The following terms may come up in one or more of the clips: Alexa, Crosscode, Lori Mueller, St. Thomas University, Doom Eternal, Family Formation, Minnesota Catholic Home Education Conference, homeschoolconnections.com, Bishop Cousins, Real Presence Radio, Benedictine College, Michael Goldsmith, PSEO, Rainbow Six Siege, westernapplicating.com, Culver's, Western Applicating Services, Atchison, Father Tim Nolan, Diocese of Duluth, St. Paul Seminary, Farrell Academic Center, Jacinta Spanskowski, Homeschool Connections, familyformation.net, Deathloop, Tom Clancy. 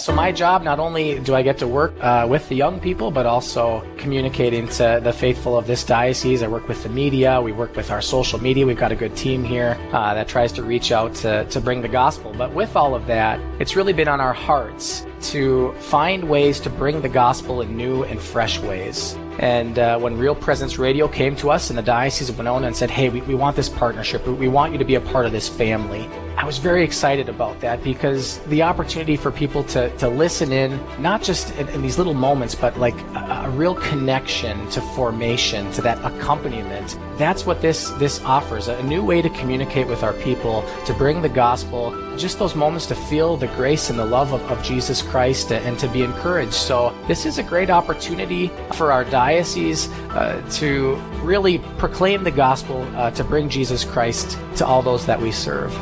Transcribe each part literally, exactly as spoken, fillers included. So my job, not only do I get to work uh, with the young people, but also communicating to the faithful of this diocese. I work with the media. We work with our social media. We've got a good team here uh, that tries to reach out to, to bring the gospel. But with all of that, it's really been on our hearts to find ways to bring the gospel in new and fresh ways. And uh, when Real Presence Radio came to us in the Diocese of Winona and said, "Hey, we, we want this partnership. We, we want you to be a part of this family." I was very excited about that, because the opportunity for people to, to listen in, not just in, in these little moments, but like a, a real connection to formation, to that accompaniment. That's what this, this offers, a new way to communicate with our people, to bring the gospel, just those moments to feel the grace and the love of, of Jesus Christ and to be encouraged. So this is a great opportunity for our diocese uh, to really proclaim the gospel, uh, to bring Jesus Christ to all those that we serve.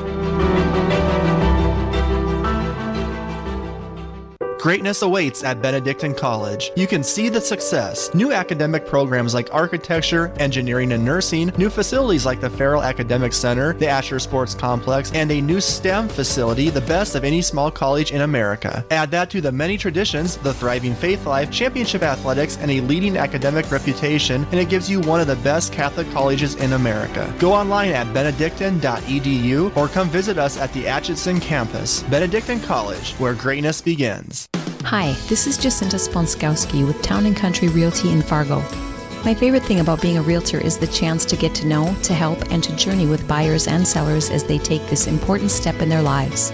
Greatness awaits at Benedictine College. You can see the success. New academic programs like architecture, engineering, and nursing, new facilities like the Farrell Academic Center, the Asher Sports Complex, and a new STEM facility, the best of any small college in America. Add that to the many traditions, the thriving faith life, championship athletics, and a leading academic reputation, and it gives you one of the best Catholic colleges in America. Go online at benedictine dot e d u or come visit us at the Atchison campus. Benedictine College, where greatness begins. Hi, this is Jacinta Spanskowski with Town and Country Realty in Fargo. My favorite thing about being a realtor is the chance to get to know, to help, and to journey with buyers and sellers as they take this important step in their lives.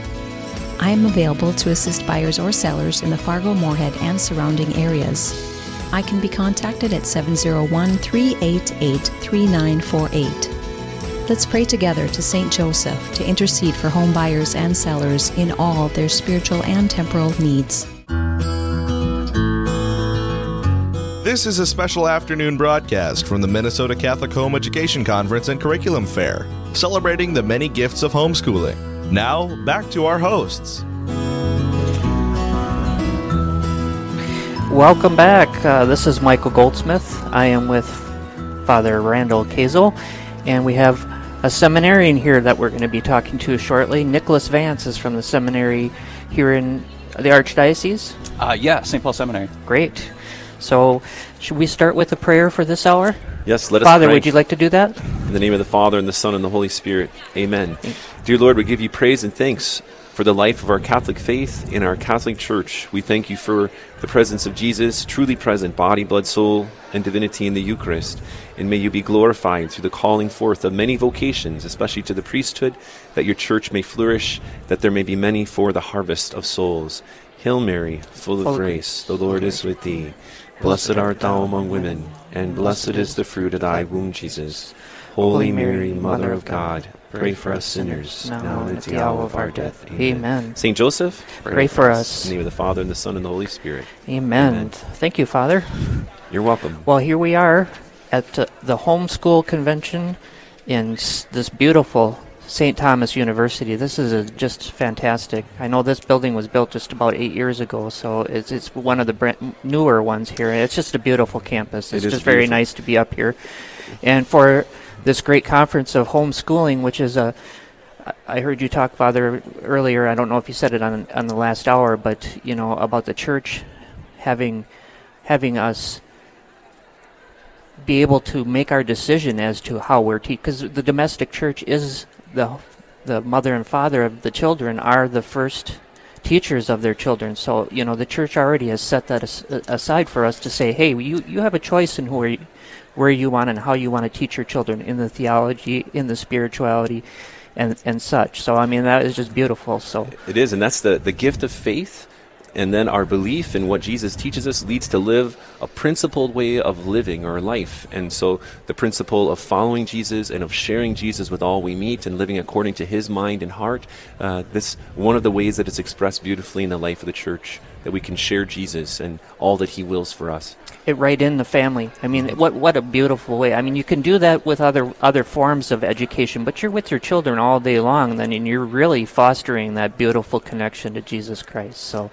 I am available to assist buyers or sellers in the Fargo, Moorhead, and surrounding areas. I can be contacted at seven oh one, three eight eight, three nine four eight. Let's pray together to Saint Joseph to intercede for home buyers and sellers in all their spiritual and temporal needs. This is a special afternoon broadcast from the Minnesota Catholic Home Education Conference and Curriculum Fair, celebrating the many gifts of homeschooling. Now, back to our hosts. Welcome back. Uh, this is Michael Goldsmith. I am with Father Randall Keyzer, and we have a seminarian here that we're going to be talking to shortly. Nicholas Vance is from the seminary here in the Archdiocese. Uh, yeah, Saint Paul Seminary. Great. So, should we start with a prayer for this hour? Yes, let us pray. Father, would you like to do that? In the name of the Father, and the Son, and the Holy Spirit. Amen. Dear Lord, we give you praise and thanks for the life of our Catholic faith in our Catholic Church. We thank you for the presence of Jesus, truly present, body, blood, soul, and divinity in the Eucharist. And may you be glorified through the calling forth of many vocations, especially to the priesthood, that your Church may flourish, that there may be many for the harvest of souls. Hail Mary, full of full grace, the Lord is with thee. Blessed art thou among women, and blessed is the fruit of thy womb, Jesus. Holy Mary, Mother of God, pray for us sinners, now and at the hour of our death. Amen. Saint Joseph, pray for us. In the name of the Father, and the Son, and the Holy Spirit. Amen. Amen. Thank you, Father. You're welcome. Well, here we are at uh, the homeschool convention in s- this beautiful Saint Thomas University. This is a, just fantastic. I know this building was built just about eight years ago, so it's it's one of the brand newer ones here. It's just a beautiful campus. It's it just beautiful. Very nice to be up here. And for this great conference of homeschooling, which is a, I heard you talk, Father, earlier. I don't know if you said it on on the last hour, but you know about the church having having us be able to make our decision as to how we're teaching, because the domestic church is. The the mother and father of the children are the first teachers of their children. So, you know, the church already has set that as, aside for us to say, hey, you, you have a choice in who are you, where you want and how you want to teach your children in the theology, in the spirituality, and and such. So, I mean, that is just beautiful. So it is, and that's the, the gift of faith And then our belief in what Jesus teaches us leads to live a principled way of living our life. And so the principle of following Jesus and of sharing Jesus with all we meet and living according to his mind and heart, uh, this one of the ways that it's expressed beautifully in the life of the church, that we can share Jesus and all that he wills for us. It right in the family. I mean, what what a beautiful way. I mean, you can do that with other other forms of education, but you're with your children all day long then, and you're really fostering that beautiful connection to Jesus Christ. So,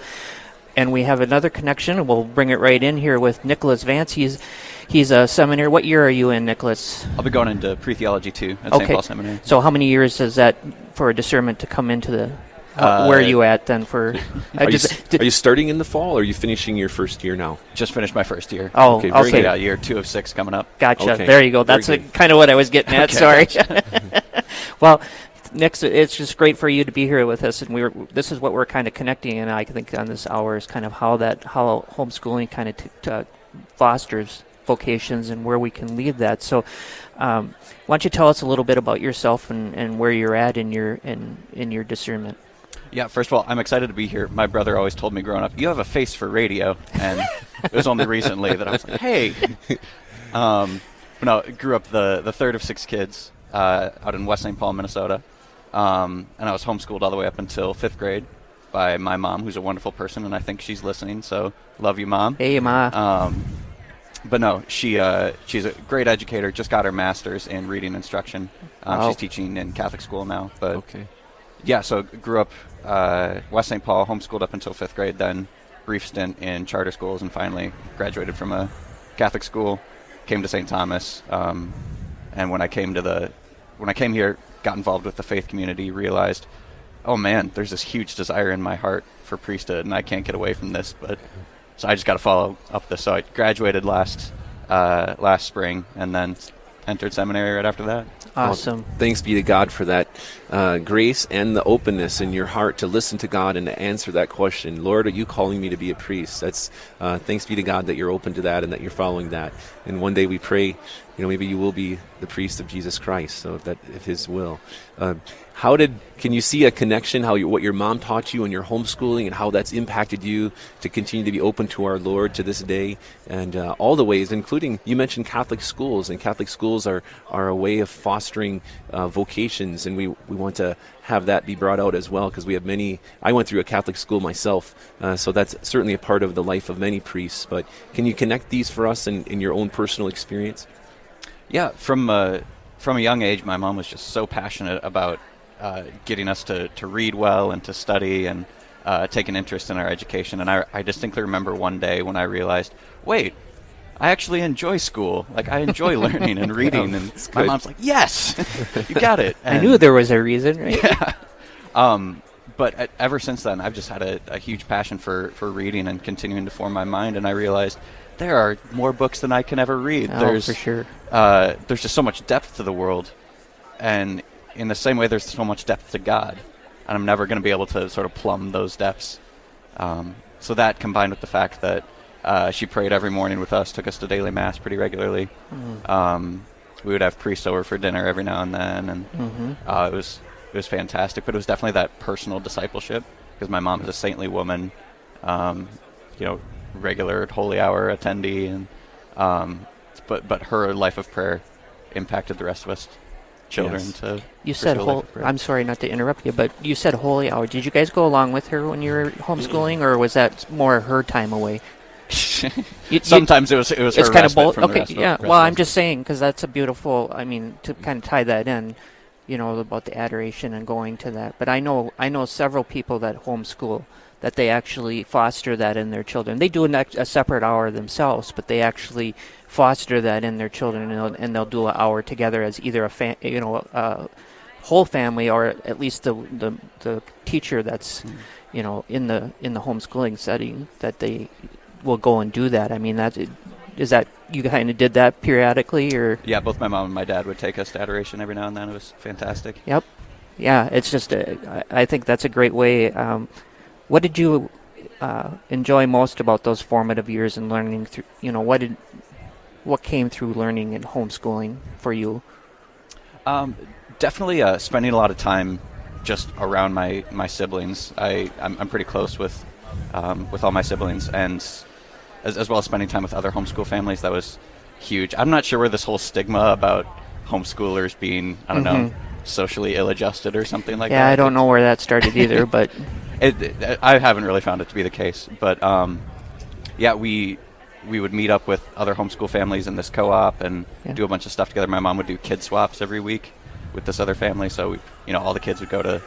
and we have another connection. We'll bring it right in here with Nicholas Vance. He's he's a seminary. What year are you in, Nicholas? I'll be going into pre-theology two at okay. Saint Paul Seminary. So how many years is that for a discernment to come into the... Uh, Where are you at then? For I are, just, you, did, are you starting in the fall, or are you finishing your first year now? Just finished my first year. Oh, okay. Very okay. Good. Uh, year two of six coming up. Gotcha. Okay. There you go. That's a, kind of what I was getting at. Okay. Sorry. Well, next, it's just great for you to be here with us, and we were, this is what we're kind of connecting, and I think on this hour is kind of how that how homeschooling kind of t- t- fosters vocations and where we can lead that. So, um, why don't you tell us a little bit about yourself and, and where you're at in your in, in your discernment? Yeah, first of all, I'm excited to be here. My brother always told me growing up, you have a face for radio, and it was only recently that I was like, hey. Um, no, I grew up the, the third of six kids uh, out in West Saint Paul, Minnesota, um, and I was homeschooled all the way up until fifth grade by my mom, who's a wonderful person, and I think she's listening, so love you, Mom. Hey, Ma. Um, but no, she uh, she's a great educator, just got her master's in reading instruction. Um, oh. She's teaching in Catholic school now. But okay. Yeah, so grew up uh, West Saint Paul, homeschooled up until fifth grade, then brief stint in charter schools, and finally graduated from a Catholic school, came to Saint Thomas, um, and when I came to the, when I came here, got involved with the faith community, realized, oh man, there's this huge desire in my heart for priesthood, and I can't get away from this, but, so I just got to follow up this, so I graduated last, uh, last spring, and then entered seminary right after that. Awesome. Well, thanks be to God for that uh, grace and the openness in your heart to listen to God and to answer that question. Lord, are you calling me to be a priest? That's uh, thanks be to God that you're open to that and that you're following that. And one day we pray, you know, maybe you will be the priest of Jesus Christ. So if that, if His will. Uh, how did? Can you see a connection? How you, what your mom taught you in your homeschooling and how that's impacted you to continue to be open to our Lord to this day, and uh, all the ways, including you mentioned Catholic schools, and Catholic schools are are a way of fostering fostering uh, vocations, and we, we want to have that be brought out as well, because we have many, I went through a Catholic school myself, uh, so that's certainly a part of the life of many priests, but can you connect these for us in, in your own personal experience? Yeah, from, uh, from a young age, my mom was just so passionate about uh, getting us to, to read well and to study and uh, take an interest in our education, and I, I distinctly remember one day when I realized, wait, I actually enjoy school. Like, I enjoy learning and reading. And my mom's like, yes, you got it. And I knew there was a reason, right? Yeah. Um, but uh, ever since then, I've just had a, a huge passion for, for reading and continuing to form my mind. And I realized there are more books than I can ever read. Oh, there's, for sure. Uh, there's just so much depth to the world. And in the same way, there's so much depth to God. And I'm never going to be able to sort of plumb those depths. Um, so that combined with the fact that Uh, she prayed every morning with us, took us to daily mass pretty regularly. Mm. Um, we would have priests over for dinner every now and then, and mm-hmm. uh, it was it was fantastic. But it was definitely that personal discipleship, because my mom is a saintly woman, um, you know, regular holy hour attendee, and um, but but her life of prayer impacted the rest of us children. Yes. To you said, hol- I'm sorry not to interrupt you, but you said holy hour. Did you guys go along with her when you were homeschooling, or was that more her time away? you, Sometimes you, it was it was it's her kind of both. Okay, yeah. Well, I'm just saying, because that's a beautiful. I mean, to kind of tie that in, you know, about the adoration and going to that. But I know I know several people that homeschool that they actually foster that in their children. They do an, a separate hour themselves, but they actually foster that in their children, and they'll, and they'll do an hour together as either a fa- you know a whole family, or at least the the, the teacher that's mm. you know in the in the homeschooling setting that they. Will go and do that. I mean, that is that you kind of did that periodically, or yeah, both my mom and my dad would take us to adoration every now and then. It was fantastic. Yep, yeah, it's just a, I think that's a great way. Um, what did you uh, enjoy most about those formative years and learning? Through, you know, what did what came through learning and homeschooling for you? Um, definitely uh, spending a lot of time just around my my siblings. I I'm, I'm pretty close with um, with all my siblings, and as, as well as spending time with other homeschool families. That was huge. I'm not sure where this whole stigma about homeschoolers being, I don't mm-hmm. know, socially ill-adjusted or something like yeah, that. Yeah, I don't know where that started either, but... It, it, I haven't really found it to be the case. But, um, yeah, we we would meet up with other homeschool families in this co-op and yeah. do a bunch of stuff together. My mom would do kid swaps every week with this other family. So, we, you know, all the kids would go to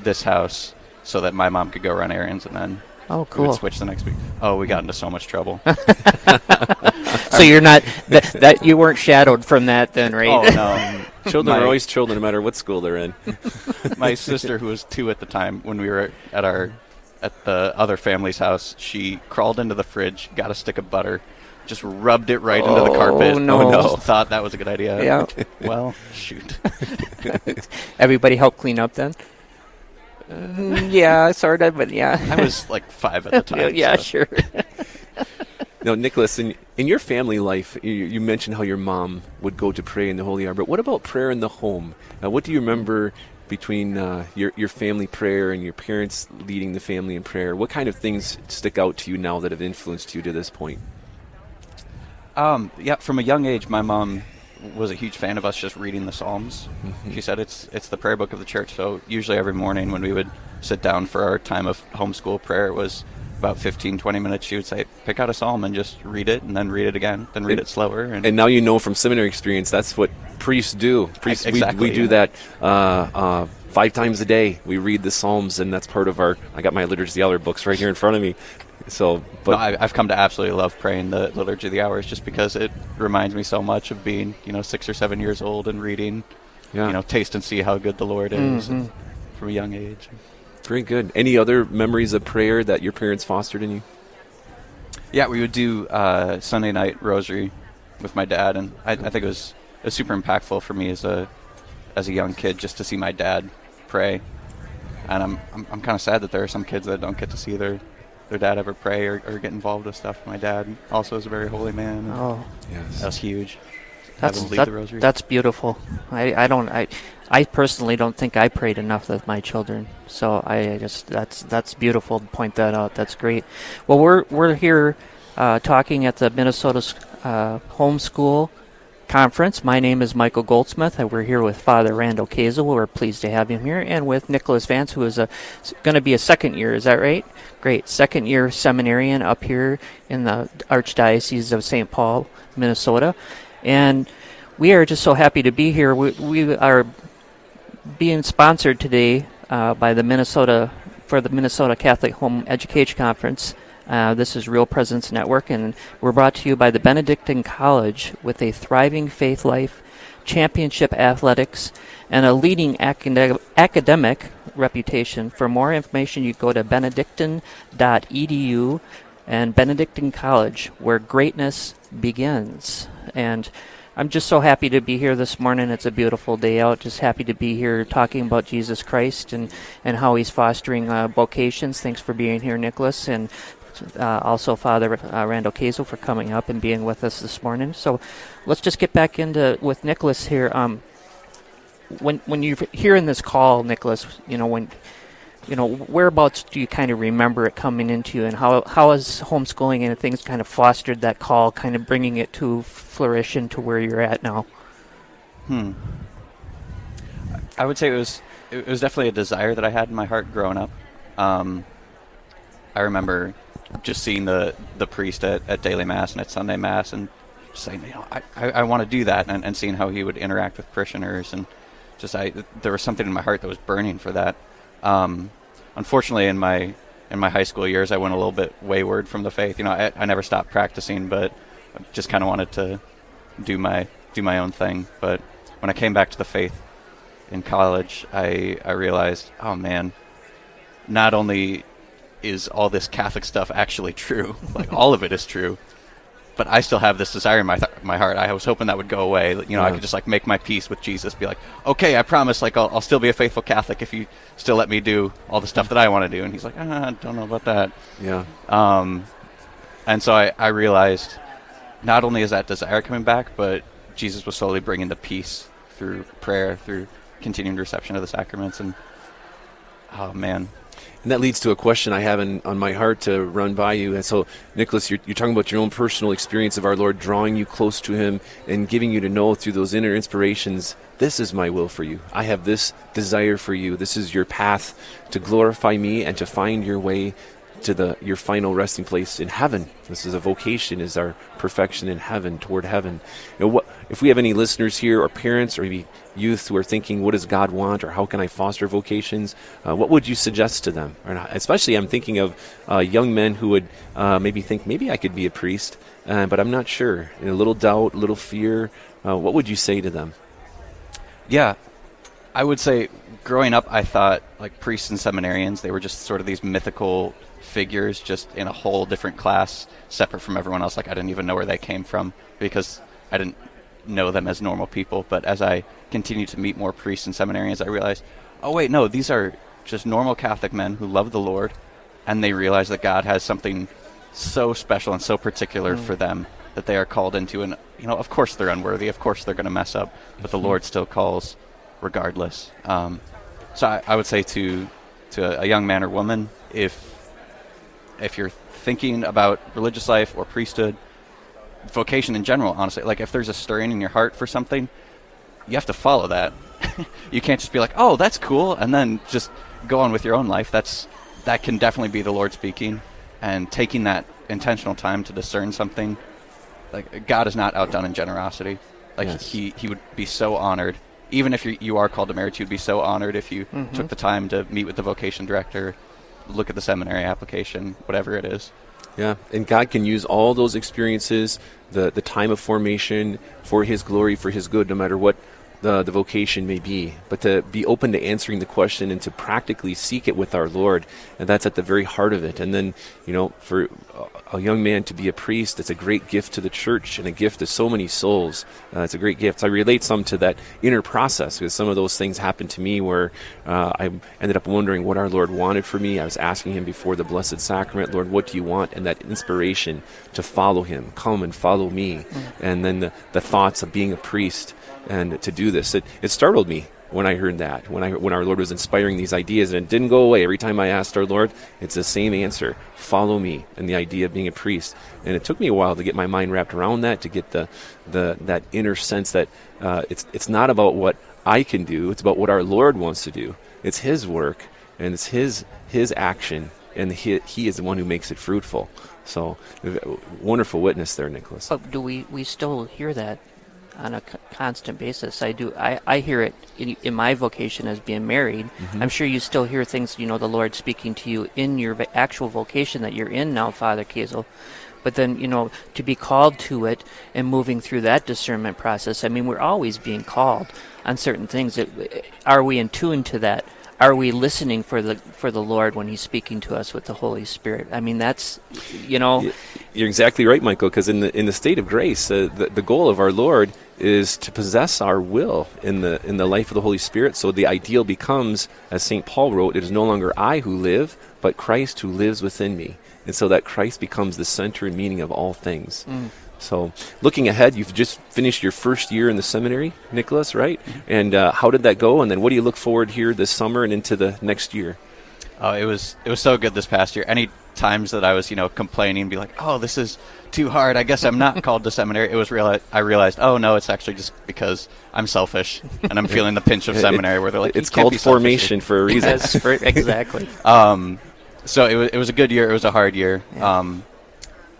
this house so that my mom could go run errands, and then oh, cool. we would switch the next week. Oh, we got into so much trouble. So you're not that, that you weren't shadowed from that then, right? Oh no, children my, are always children, no matter what school they're in. My sister, who was two at the time, when we were at our at the other family's house, she crawled into the fridge, got a stick of butter, just rubbed it right oh, into the carpet. No. Oh no! Thought that was a good idea. Yeah. Well, shoot. Everybody help clean up then. Mm, yeah, sort of, but yeah. I was like five at the time. Yeah, so. Sure. No, Nicholas, in, in your family life, you, you mentioned how your mom would go to pray in the Holy Hour, but what about prayer in the home? Uh, what do you remember between uh, your, your family prayer and your parents leading the family in prayer? What kind of things stick out to you now that have influenced you to this point? Um, yeah, from a young age, my mom was a huge fan of us just reading the Psalms. Mm-hmm. She said it's it's the prayer book of the church, so usually every morning when we would sit down for our time of homeschool prayer, it was about fifteen, twenty minutes, she would say, pick out a psalm and just read it, and then read it again, then read it, it slower. And, and now you know from seminary experience, that's what priests do. Priests, exactly, we, we yeah. do that uh, uh, five times a day. We read the Psalms, and that's part of our, I got my Liturgy of the Hour books right here in front of me. So, but no, I, I've come to absolutely love praying the Liturgy of the Hours, just because it reminds me so much of being, you know, six or seven years old and reading, yeah. you know, taste and see how good the Lord is mm-hmm. from a young age. Very good. Any other memories of prayer that your parents fostered in you? Yeah, we would do uh, Sunday night rosary with my dad, and I, I think it was, it was super impactful for me as a as a young kid just to see my dad pray. And I'm I'm, I'm kind of sad that there are some kids that don't get to see their, their dad ever pray or, or get involved with stuff. My dad also is a very holy man. Oh, yes, that was huge. That's that, that's beautiful. I I don't I. I personally don't think I prayed enough with my children, so I just that's that's beautiful to point that out. That's great. Well, we're we're here uh, talking at the Minnesota uh, Homeschool Conference. My name is Michael Goldsmith, and we're here with Father Randall Keyzer. We're pleased to have him here, and with Nicholas Vance, who is a going to be a second year. Is that right? Great, second year seminarian up here in the Archdiocese of Saint Paul, Minnesota, and we are just so happy to be here. We we are. being sponsored today uh, by the Minnesota for the Minnesota Catholic Home Education Conference. Uh, this is Real Presence Network, and we're brought to you by the Benedictine College, with a thriving faith life, championship athletics, and a leading acad- academic reputation. For more information, you go to benedictine dot e d u and Benedictine College, where greatness begins. And I'm just so happy to be here this morning. It's a beautiful day out. Just happy to be here talking about Jesus Christ and, and how he's fostering uh, vocations. Thanks for being here, Nicholas, and uh, also Father uh, Randall Keyzer for coming up and being with us this morning. So let's just get back into with Nicholas here. Um, when when you're hearing this call, Nicholas, you know when you know whereabouts do you kind of remember it coming into you, and how how has homeschooling and things kind of fostered that call, kind of bringing it to flourishing to where you're at now? Hmm. I would say it was it was definitely a desire that I had in my heart growing up. Um, I remember just seeing the, the priest at, at daily mass and at Sunday mass, and just saying, you know, I, I, I want to do that, and, and seeing how he would interact with parishioners, and just I there was something in my heart that was burning for that. Um, unfortunately, in my in my high school years, I went a little bit wayward from the faith. You know, I, I never stopped practicing, but just kind of wanted to do my do my own thing. But when I came back to the faith in college, I, I realized, oh man, not only is all this Catholic stuff actually true, like all of it is true, but I still have this desire in my th- my heart. I was hoping that would go away. You know, yeah. I could just like make my peace with Jesus, be like, okay, I promise, like I'll, I'll still be a faithful Catholic if you still let me do all the stuff that I want to do. And he's like, ah, I don't know about that. Yeah. Um, and so I, I realized, not only is that desire coming back, but Jesus was slowly bringing the peace through prayer, through continued reception of the sacraments, and oh man, And that leads to a question I have in, on my heart to run by you. And so, Nicholas, you're, you're talking about your own personal experience of our Lord drawing you close to him and giving you to know through those inner inspirations, this is my will for you. I have this desire for you. This is your path to glorify me and to find your way to the your final resting place in heaven. This is a vocation, is our perfection in heaven, toward heaven. You know, what, if we have any listeners here or parents or maybe youth who are thinking, what does God want, or how can I foster vocations, uh, what would you suggest to them? Or especially I'm thinking of uh, young men who would uh, maybe think, maybe I could be a priest, uh, but I'm not sure. And a little doubt, a little fear. Uh, what would you say to them? Yeah, I would say growing up I thought like priests and seminarians, they were just sort of these mythical figures just in a whole different class separate from everyone else. Like I didn't even know where they came from because I didn't know them as normal people. But as I continued to meet more priests and seminarians, I realized, oh wait, no, these are just normal Catholic men who love the Lord, and they realize that God has something so special and so particular mm. for them that they are called into. And you know, of course they're unworthy, of course they're going to mess up, but the Lord still calls regardless. Um, so I, I would say to to a young man or woman, if if you're thinking about religious life or priesthood, vocation in general, honestly, like if there's a stirring in your heart for something, you have to follow that. You can't just be like, oh, that's cool, and then just go on with your own life. That's that can definitely be the Lord speaking, and taking that intentional time to discern something. Like God is not outdone in generosity. Like yes. he, he would be so honored. Even if you you are called to marriage, you'd be so honored if you mm-hmm. took the time to meet with the vocation director, look at the seminary application, whatever it is. Yeah, and God can use all those experiences, the the time of formation, for his glory, for his good, no matter what the, the vocation may be. But to be open to answering the question and to practically seek it with our Lord, and that's at the very heart of it. And then, you know, for a young man to be a priest, it's a great gift to the church and a gift to so many souls. Uh, it's a great gift. So I relate some to that inner process, because some of those things happened to me where uh, I ended up wondering what our Lord wanted for me. I was asking him before the Blessed Sacrament, Lord, what do you want? And that inspiration to follow him, come and follow me. Mm-hmm. And then the, the thoughts of being a priest and to do this. It, it startled me when I heard that, when I when our Lord was inspiring these ideas, and it didn't go away. Every time I asked our Lord, it's the same answer, follow me, and the idea of being a priest. And it took me a while to get my mind wrapped around that, to get the the that inner sense that uh, it's it's not about what I can do, it's about what our Lord wants to do. It's his work, and it's his his action, and he, he is the one who makes it fruitful. So, wonderful witness there, Nicholas. Oh, do we, we still hear that on a c- constant basis? I do. I, I hear it in, in my vocation as being married. Mm-hmm. I'm sure you still hear things, you know, the Lord speaking to you in your v- actual vocation that you're in now, Father Keyzer. But then, you know, to be called to it and moving through that discernment process, I mean, we're always being called on certain things. It, are we in tune to that? Are we listening for the for the Lord when he's speaking to us with the Holy Spirit? I mean, that's, you know... You're exactly right, Michael, because in the in the state of grace, uh, the, the goal of our Lord is to possess our will in the in the life of the Holy Spirit. So the ideal becomes, as Saint Paul wrote, it is no longer I who live, but Christ who lives within me. And so that Christ becomes the center and meaning of all things. Mm. So looking ahead, you've just finished your first year in the seminary, Nicholas, right? And uh, how did that go? And then what do you look forward here this summer and into the next year? Uh, it was it was so good this past year. Any times that I was, you know, complaining, be like, oh, this is too hard, I guess I'm not called to seminary, it was real. I realized, oh no, it's actually just because I'm selfish and I'm feeling the pinch of seminary, where they're like, it's called formation for a reason. Yes, for, exactly. Um, so it was it was a good year. It was a hard year. Yeah. Um.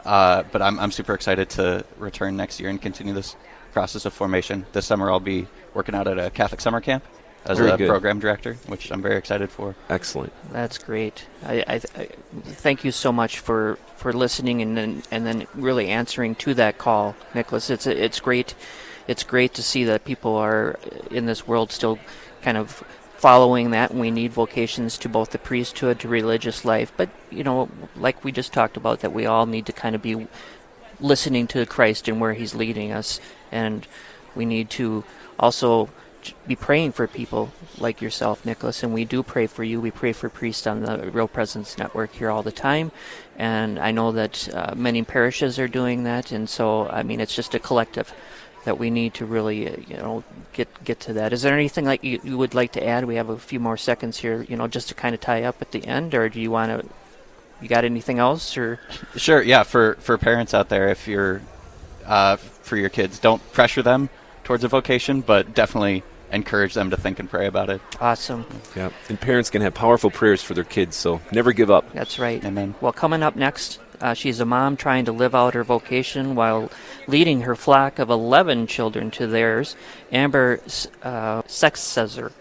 Uh, but I'm I'm super excited to return next year and continue this process of formation. This summer I'll be working out at a Catholic summer camp as very a good. program director, which I'm very excited for. Excellent. That's great. I, I, I thank you so much for, for listening and then, and then really answering to that call, Nicholas. It's it's great. It's great to see that people are in this world still kind of following that, and we need vocations to both the priesthood, to religious life, but you know, like we just talked about, that we all need to kind of be listening to Christ and where he's leading us, and we need to also be praying for people like yourself, Nicholas, and we do pray for you. We pray for priests on the Real Presence Network here all the time, and I know that uh, many parishes are doing that, and so, I mean, it's just a collective that we need to really, uh, you know, get get to that. Is there anything like you, you would like to add? We have a few more seconds here, you know, just to kind of tie up at the end, or do you want to? You got anything else? Or sure, yeah. For for parents out there, if you're uh, for your kids, don't pressure them towards a vocation, but definitely encourage them to think and pray about it. Awesome. Yeah, and parents can have powerful prayers for their kids, so never give up. That's right. Amen. Well, coming up next, uh, she's a mom trying to live out her vocation while leading her flock of eleven children to theirs, Amber uh, Sexer,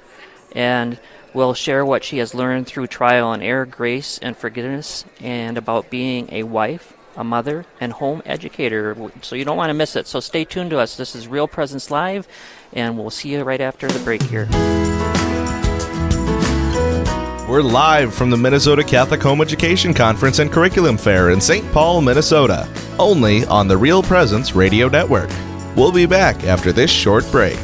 and will share what she has learned through trial and error, grace and forgiveness, and about being a wife, a mother, and home educator. So you don't want to miss it. So stay tuned to us. This is Real Presence Live, and we'll see you right after the break here. We're live from the Minnesota Catholic Home Education Conference and Curriculum Fair in Saint Paul, Minnesota, only on the Real Presence Radio Network. We'll be back after this short break.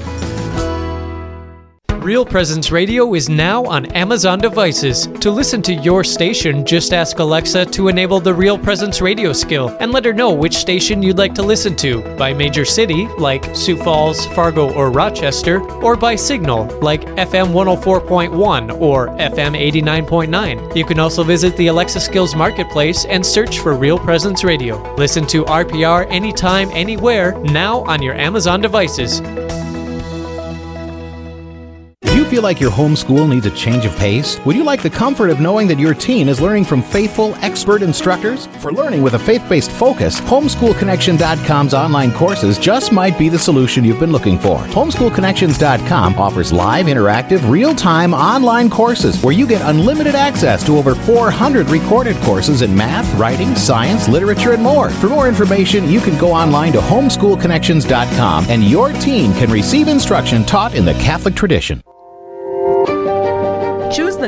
Real Presence Radio is now on Amazon devices. To listen to your station, just ask Alexa to enable the Real Presence Radio skill and let her know which station you'd like to listen to, by major city, like Sioux Falls, Fargo, or Rochester, or by signal, like F M one oh four point one or F M eighty-nine point nine. You can also visit the Alexa Skills Marketplace and search for Real Presence Radio. Listen to R P R anytime, anywhere, now on your Amazon devices. Feel like your homeschool needs a change of pace? Would you like the comfort of knowing that your teen is learning from faithful, expert instructors? For learning with a faith-based focus, homeschool connection dot com's online courses just might be the solution you've been looking for. homeschool connections dot com offers live, interactive, real-time online courses where you get unlimited access to over four hundred recorded courses in math, writing, science, literature, and more. For more information, you can go online to homeschool connections dot com and your teen can receive instruction taught in the Catholic tradition. Choose the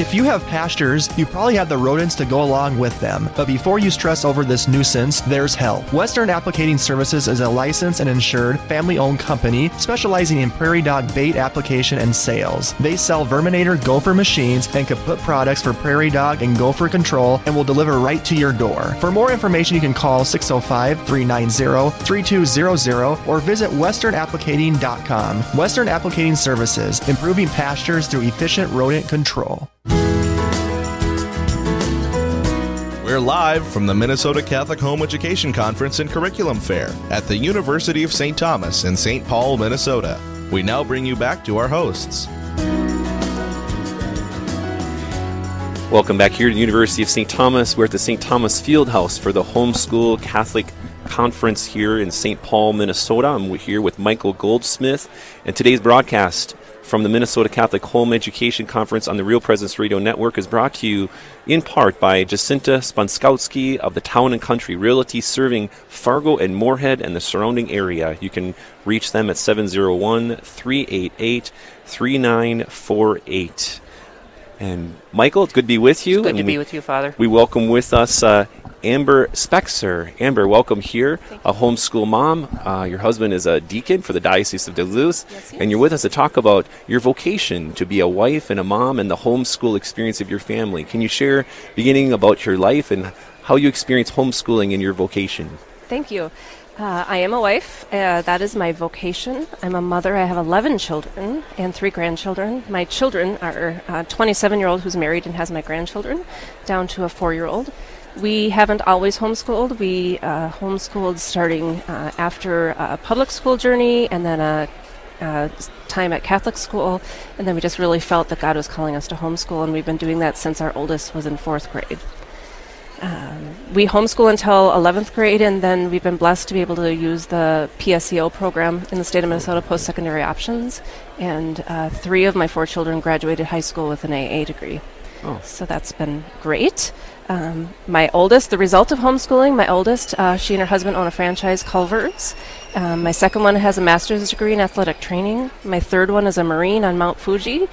If you have pastures, you probably have the rodents to go along with them. But before you stress over this nuisance, there's help. Western Applicating Services is a licensed and insured, family-owned company specializing in prairie dog bait application and sales. They sell Verminator gopher machines and kaput products for prairie dog and gopher control and will deliver right to your door. For more information, you can call six oh five, three nine zero, three two zero zero or visit western applicating dot com. Western Applicating Services, improving pastures through efficient rodent control. We're live from the Minnesota Catholic Home Education Conference and Curriculum Fair at the University of Saint Thomas in Saint Paul, Minnesota. We now bring you back to our hosts. Welcome back here to the University of Saint Thomas. We're at the Saint Thomas Fieldhouse for the Homeschool Catholic Conference here in Saint Paul, Minnesota. I'm here with Michael Goldsmith, and today's broadcast from the Minnesota Catholic Home Education Conference on the Real Presence Radio Network is brought to you in part by Jacinta Spanskowski of the Town and Country Realty, serving Fargo and Moorhead and the surrounding area. You can reach them at seven oh one, three eight eight, three nine four eight. And Michael, it's good to be with you. It's good and to be with you, Father. We welcome with us uh, Amber Sexer. Amber, welcome here, a homeschool mom. Uh, your husband is a deacon for the Diocese of Duluth, yes, and you're with us to talk about your vocation to be a wife and a mom and the homeschool experience of your family. Can you share, beginning, about your life and how you experience homeschooling in your vocation? Thank you. Uh, I am a wife. Uh, that is my vocation. I'm a mother. I have eleven children and three grandchildren. My children are a twenty-seven-year-old who's married and has my grandchildren, down to a four-year-old. We haven't always homeschooled. We uh, homeschooled starting uh, after a public school journey and then a, a time at Catholic school. And then we just really felt that God was calling us to homeschool, and we've been doing that since our oldest was in fourth grade. Um, we homeschool until eleventh grade, and then we've been blessed to be able to use the P S E O program in the state of Minnesota, post-secondary options. And uh, three of my four children graduated high school with an A A degree. Oh. So that's been great. Um, my oldest, the result of homeschooling, my oldest, uh, she and her husband own a franchise, Culver's, Um, my second one has a master's degree in athletic training. My third one is a Marine on Mount Fuji uh,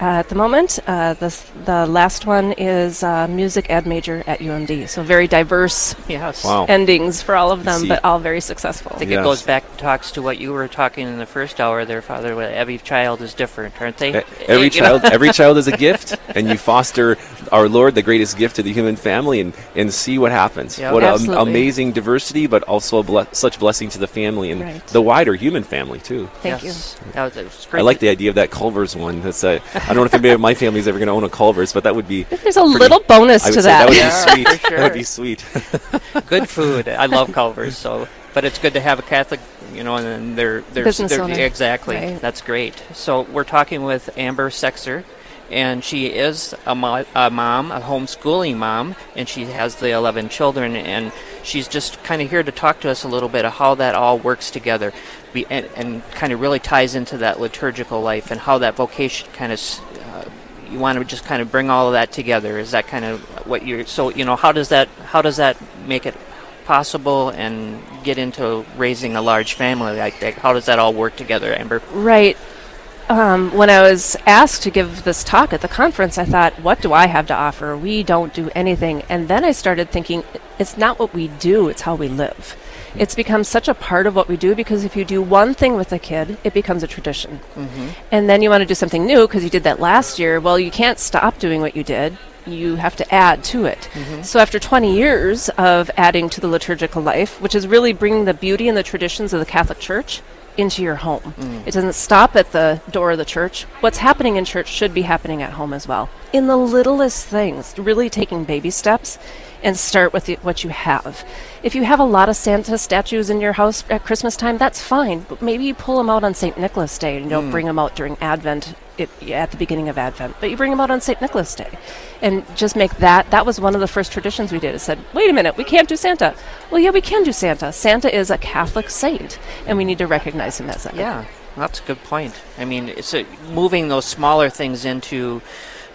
at the moment. Uh, this, the last one is uh, music ed major at U M D. So very diverse yes. wow. endings for all of them, but all very successful. I think yes. it goes back, talks to what you were talking in the first hour there, Father. Every child is different, aren't they? Uh, every you child know? Every child is a gift, and you foster our Lord, the greatest gift to the human family, and, and see what happens. Yep. What an am- amazing diversity, but also a ble- such blessing to the family. And right. the wider human family, too. Thank yes. you. That was, that was great. I like the idea of that Culver's one. That's a, I don't know if anybody in my family is ever going to own a Culver's, but that would be... There's a pretty, little bonus to that. That would yeah, be sweet. Sure. That would be sweet. Good food. I love Culver's, so... But it's good to have a Catholic, you know, and they're... they're Business they're, owner. Exactly. Right. That's great. So we're talking with Amber Sexer, and she is a, mo- a mom, a homeschooling mom, and she has the eleven children, and she's just kind of here to talk to us a little bit of how that all works together be, and, and kind of really ties into that liturgical life and how that vocation kind of, uh, you want to just kind of bring all of that together. Is that kind of what you're, so, you know, how does that, how does that make it possible and get into raising a large family like that? How does that all work together, Amber? Right. Um, when I was asked to give this talk at the conference, I thought, what do I have to offer? We don't do anything. And then I started thinking, it's not what we do, it's how we live. It's become such a part of what we do, because if you do one thing with a kid, it becomes a tradition. Mm-hmm. And then you want to do something new because you did that last year. Well, you can't stop doing what you did. You have to add to it. Mm-hmm. So after twenty years of adding to the liturgical life, which is really bringing the beauty and the traditions of the Catholic Church into your home. Mm. It doesn't stop at the door of the church. What's happening in church should be happening at home as well. In the littlest things, really taking baby steps and start with the, what you have. If you have a lot of Santa statues in your house at Christmas time, that's fine, but maybe you pull them out on Saint Nicholas Day and you don't mm. bring them out during Advent, it, at the beginning of Advent, but you bring them out on Saint Nicholas Day and just make that, that was one of the first traditions we did. It said, wait a minute, we can't do Santa. Well, yeah, we can do Santa. Santa is a Catholic saint, and we need to recognize him as that. Yeah, that's a good point. I mean, it's a, moving those smaller things into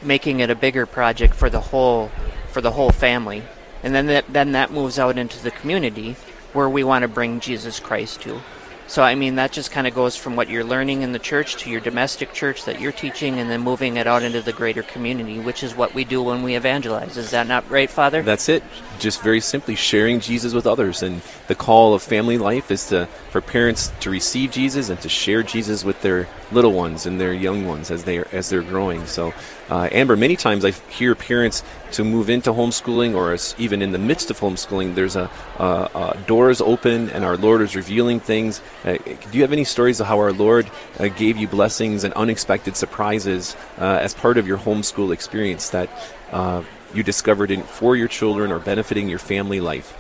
making it a bigger project for the whole for the whole family. And then that, then that moves out into the community where we want to bring Jesus Christ to. So, I mean, that just kind of goes from what you're learning in the church to your domestic church that you're teaching, and then moving it out into the greater community, which is what we do when we evangelize. Is that not right, Father? That's it. Just very simply sharing Jesus with others. And the call of family life is to for parents to receive Jesus and to share Jesus with their little ones and their young ones as, they are, as they're growing. So, uh, Amber, many times I hear parents to move into homeschooling, or as even in the midst of homeschooling, there's a uh, uh, doors open and our Lord is revealing things. Uh, do you have any stories of how our Lord uh, gave you blessings and unexpected surprises uh, as part of your homeschool experience that uh, you discovered in, for your children or benefiting your family life?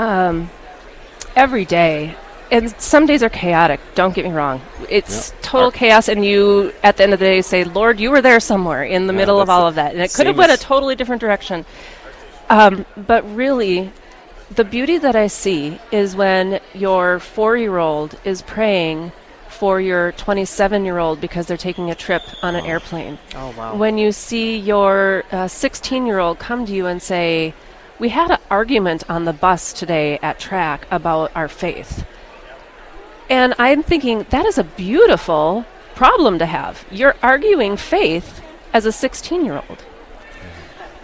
Um, every day. And some days are chaotic, don't get me wrong. It's yep. total Our chaos, and you, at the end of the day, say, Lord, you were there somewhere in the yeah, middle of all of that. And it could have went a totally different direction. Um, but really, the beauty that I see is when your four-year-old is praying for your twenty-seven-year-old because they're taking a trip on an wow. airplane. Oh, wow. When you see your uh, sixteen-year-old come to you and say, we had an argument on the bus today at track about our faith. And I'm thinking, that is a beautiful problem to have. You're arguing faith as a sixteen-year-old.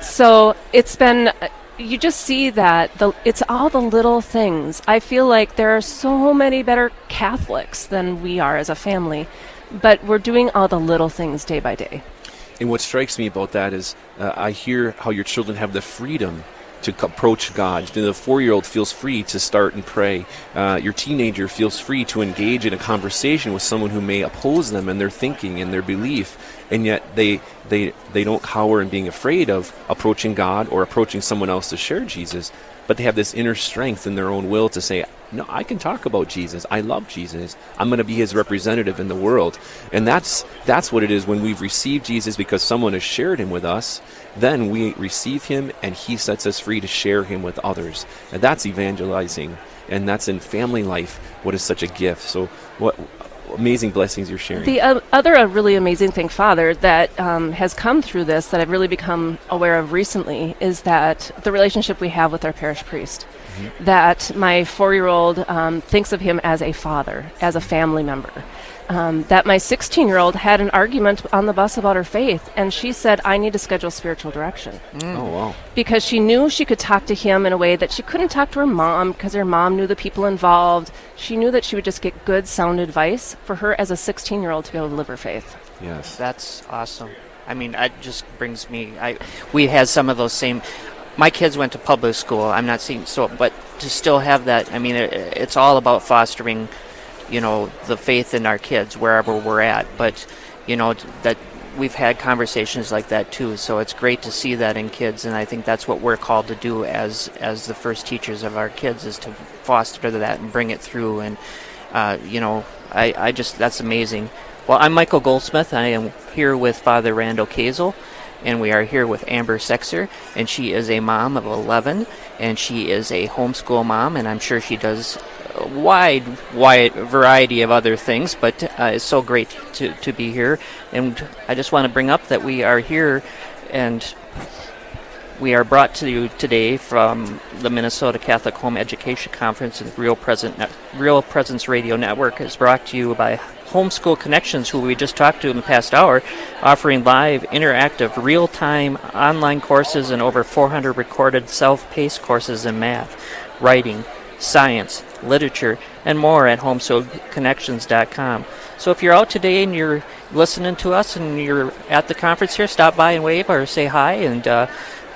So it's been, you just see that, the, it's all the little things. I feel like there are so many better Catholics than we are as a family, but we're doing all the little things day by day. And what strikes me about that is uh, I hear how your children have the freedom to approach God. The four-year-old feels free to start and pray. Uh, your teenager feels free to engage in a conversation with someone who may oppose them and their thinking and their belief. And yet they they they don't cower in being afraid of approaching God or approaching someone else to share Jesus, but they have this inner strength in their own will to say, no, I can talk about Jesus. I love Jesus. I'm going to be his representative in the world. And that's that's what it is when we've received Jesus, because someone has shared him with us. Then we receive him, and he sets us free to share him with others. And that's evangelizing, and that's in family life what is such a gift. So what amazing blessings you're sharing. The uh, other uh, really amazing thing, Father, that um, has come through this that I've really become aware of recently is that the relationship we have with our parish priest. mm-hmm. that my four-year-old um, thinks of him as a father, as a family member. Um, that my sixteen-year-old had an argument on the bus about her faith, and she said, I need to schedule spiritual direction. Mm. Oh, wow. Because she knew she could talk to him in a way that she couldn't talk to her mom, because her mom knew the people involved. She knew that she would just get good, sound advice for her as a sixteen-year-old to be able to live her faith. Yes. That's awesome. I mean, it just brings me... I We had some of those same... My kids went to public school. I'm not seeing... so, but to still have that, I mean, it, it's all about fostering... you know, the faith in our kids wherever we're at. But, you know, t- that we've had conversations like that too, so it's great to see that in kids, and I think that's what we're called to do as as the first teachers of our kids, is to foster that and bring it through. And, uh, you know, I, I just, that's amazing. Well, I'm Michael Goldsmith. I am here with Father Randall Keyzer, and we are here with Amber Sexer, and she is a mom of eleven, and she is a homeschool mom, and I'm sure she does wide, wide variety of other things, but uh, it's so great to, to be here. And I just want to bring up that we are here, and we are brought to you today from the Minnesota Catholic Home Education Conference, and Real Presence, Real Presence Radio Network is brought to you by Homeschool Connections, who we just talked to in the past hour, offering live, interactive, real-time online courses and over four hundred recorded self-paced courses in math, writing, science, literature, and more at homeschool connections dot com. So if you're out today and you're listening to us and you're at the conference here, stop by and wave or say hi. And uh,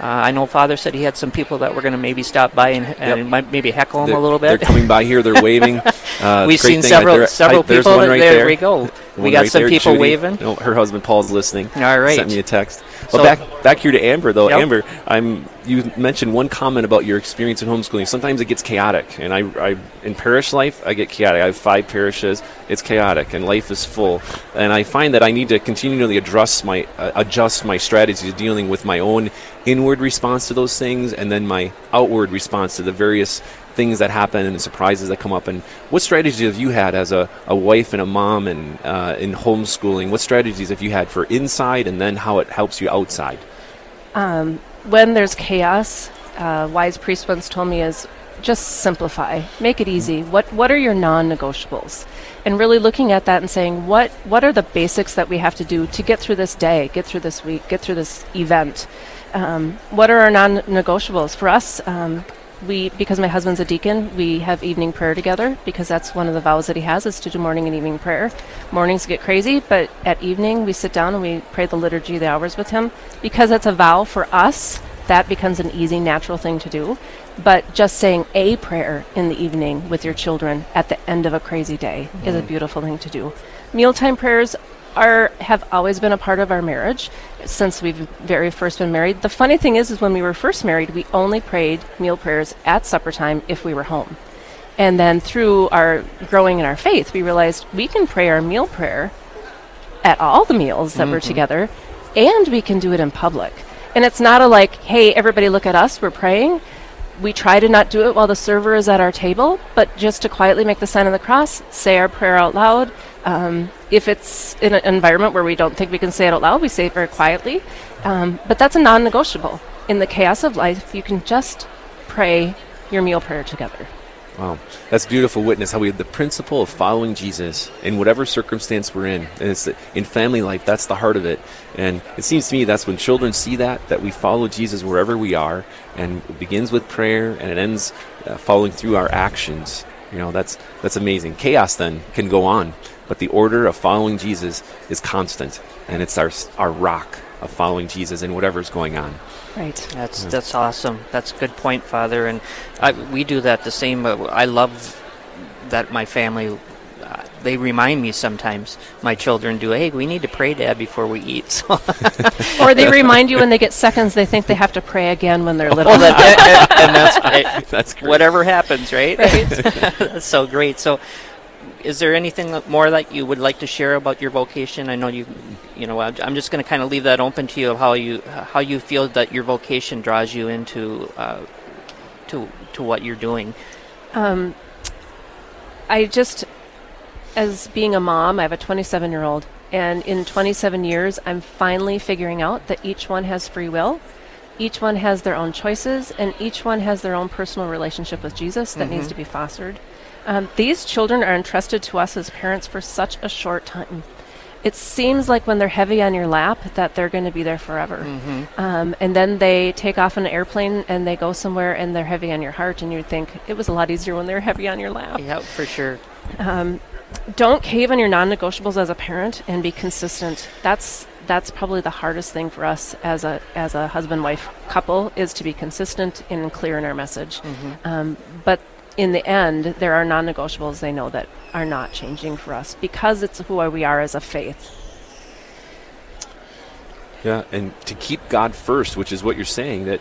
uh, I know Father said he had some people that were going to maybe stop by and, and yep. might maybe heckle him they're, a little bit. They're coming by here. They're waving. Uh, We've seen several there, several people. There's one right there. There we go. We got right some there, people Judy, waving. No, her husband Paul's listening. All right. Sent me a text. Well, so back back here to Amber though. Yep. Amber, I'm. You mentioned one comment about your experience in homeschooling. Sometimes it gets chaotic, and I, I in parish life I get chaotic. I have five parishes. It's chaotic, and life is full. And I find that I need to continually address my uh, adjust my strategy to dealing with my own inward response to those things, and then my outward response to the various things that happen and surprises that come up. And what strategies have you had as a, a wife and a mom and uh, in homeschooling? What strategies have you had for inside, and then how it helps you outside? Um, when there's chaos, uh, wise priest once told me is just simplify, make it easy. What what are your non-negotiables? And really looking at that and saying, what what are the basics that we have to do to get through this day, get through this week, get through this event? Um, what are our non-negotiables? For us, um, we, because my husband's a deacon, we have evening prayer together, because that's one of the vows that he has, is to do morning and evening prayer. Mornings get crazy, but at evening we sit down and we pray the liturgy of the hours with him. Because that's a vow for us, that becomes an easy, natural thing to do. But just saying a prayer in the evening with your children at the end of a crazy day mm-hmm. is a beautiful thing to do. Mealtime prayers are have always been a part of our marriage since we've very first been married. The funny thing is, is when we were first married, we only prayed meal prayers at supper time if we were home. And then through our growing in our faith, we realized we can pray our meal prayer at all the meals that mm-hmm. we're together, and we can do it in public. And it's not a like, hey, everybody look at us, we're praying. We try to not do it while the server is at our table, but just to quietly make the sign of the cross, say our prayer out loud. Um, if it's in an environment where we don't think we can say it out loud, we say it very quietly. Um, but that's a non-negotiable. In the chaos of life, you can just pray your meal prayer together. Wow. That's beautiful witness, how we have the principle of following Jesus in whatever circumstance we're in. And it's in family life, that's the heart of it. And it seems to me that's when children see that, that we follow Jesus wherever we are, and it begins with prayer and it ends uh, following through our actions. You know, that's that's amazing. Chaos then can go on, but the order of following Jesus is constant, and it's our our rock of following Jesus in whatever's going on. Right. That's yeah. that's awesome. That's a good point, Father. And I, we do that the same. I love that my family, uh, they remind me sometimes, my children do, hey, we need to pray, Dad, before we eat. So or they remind you when they get seconds, they think they have to pray again when they're little. Oh, that, and, and that's, right. that's great. Whatever happens, right? right. That's so great. So is there anything more that you would like to share about your vocation? I know you, you know, I'm just going to kind of leave that open to you of how you how you feel that your vocation draws you into uh, to to what you're doing. Um, I just, as being a mom, I have a twenty-seven-year-old, and in twenty-seven years, I'm finally figuring out that each one has free will. each one has their own choices, and each one has their own personal relationship with Jesus that mm-hmm. needs to be fostered. Um, these children are entrusted to us as parents for such a short time. It seems like when they're heavy on your lap that they're going to be there forever. Mm-hmm. Um, and then they take off on an airplane and they go somewhere and they're heavy on your heart, and you think it was a lot easier when they were heavy on your lap. Yep, for sure. Um, don't cave on your non-negotiables as a parent, and be consistent. That's that's probably the hardest thing for us as a as a husband-wife couple, is to be consistent and clear in our message. Mm-hmm. Um, but in the end, there are non-negotiables they know that are not changing for us, because it's who we are as a faith. Yeah, and to keep God first, which is what you're saying, that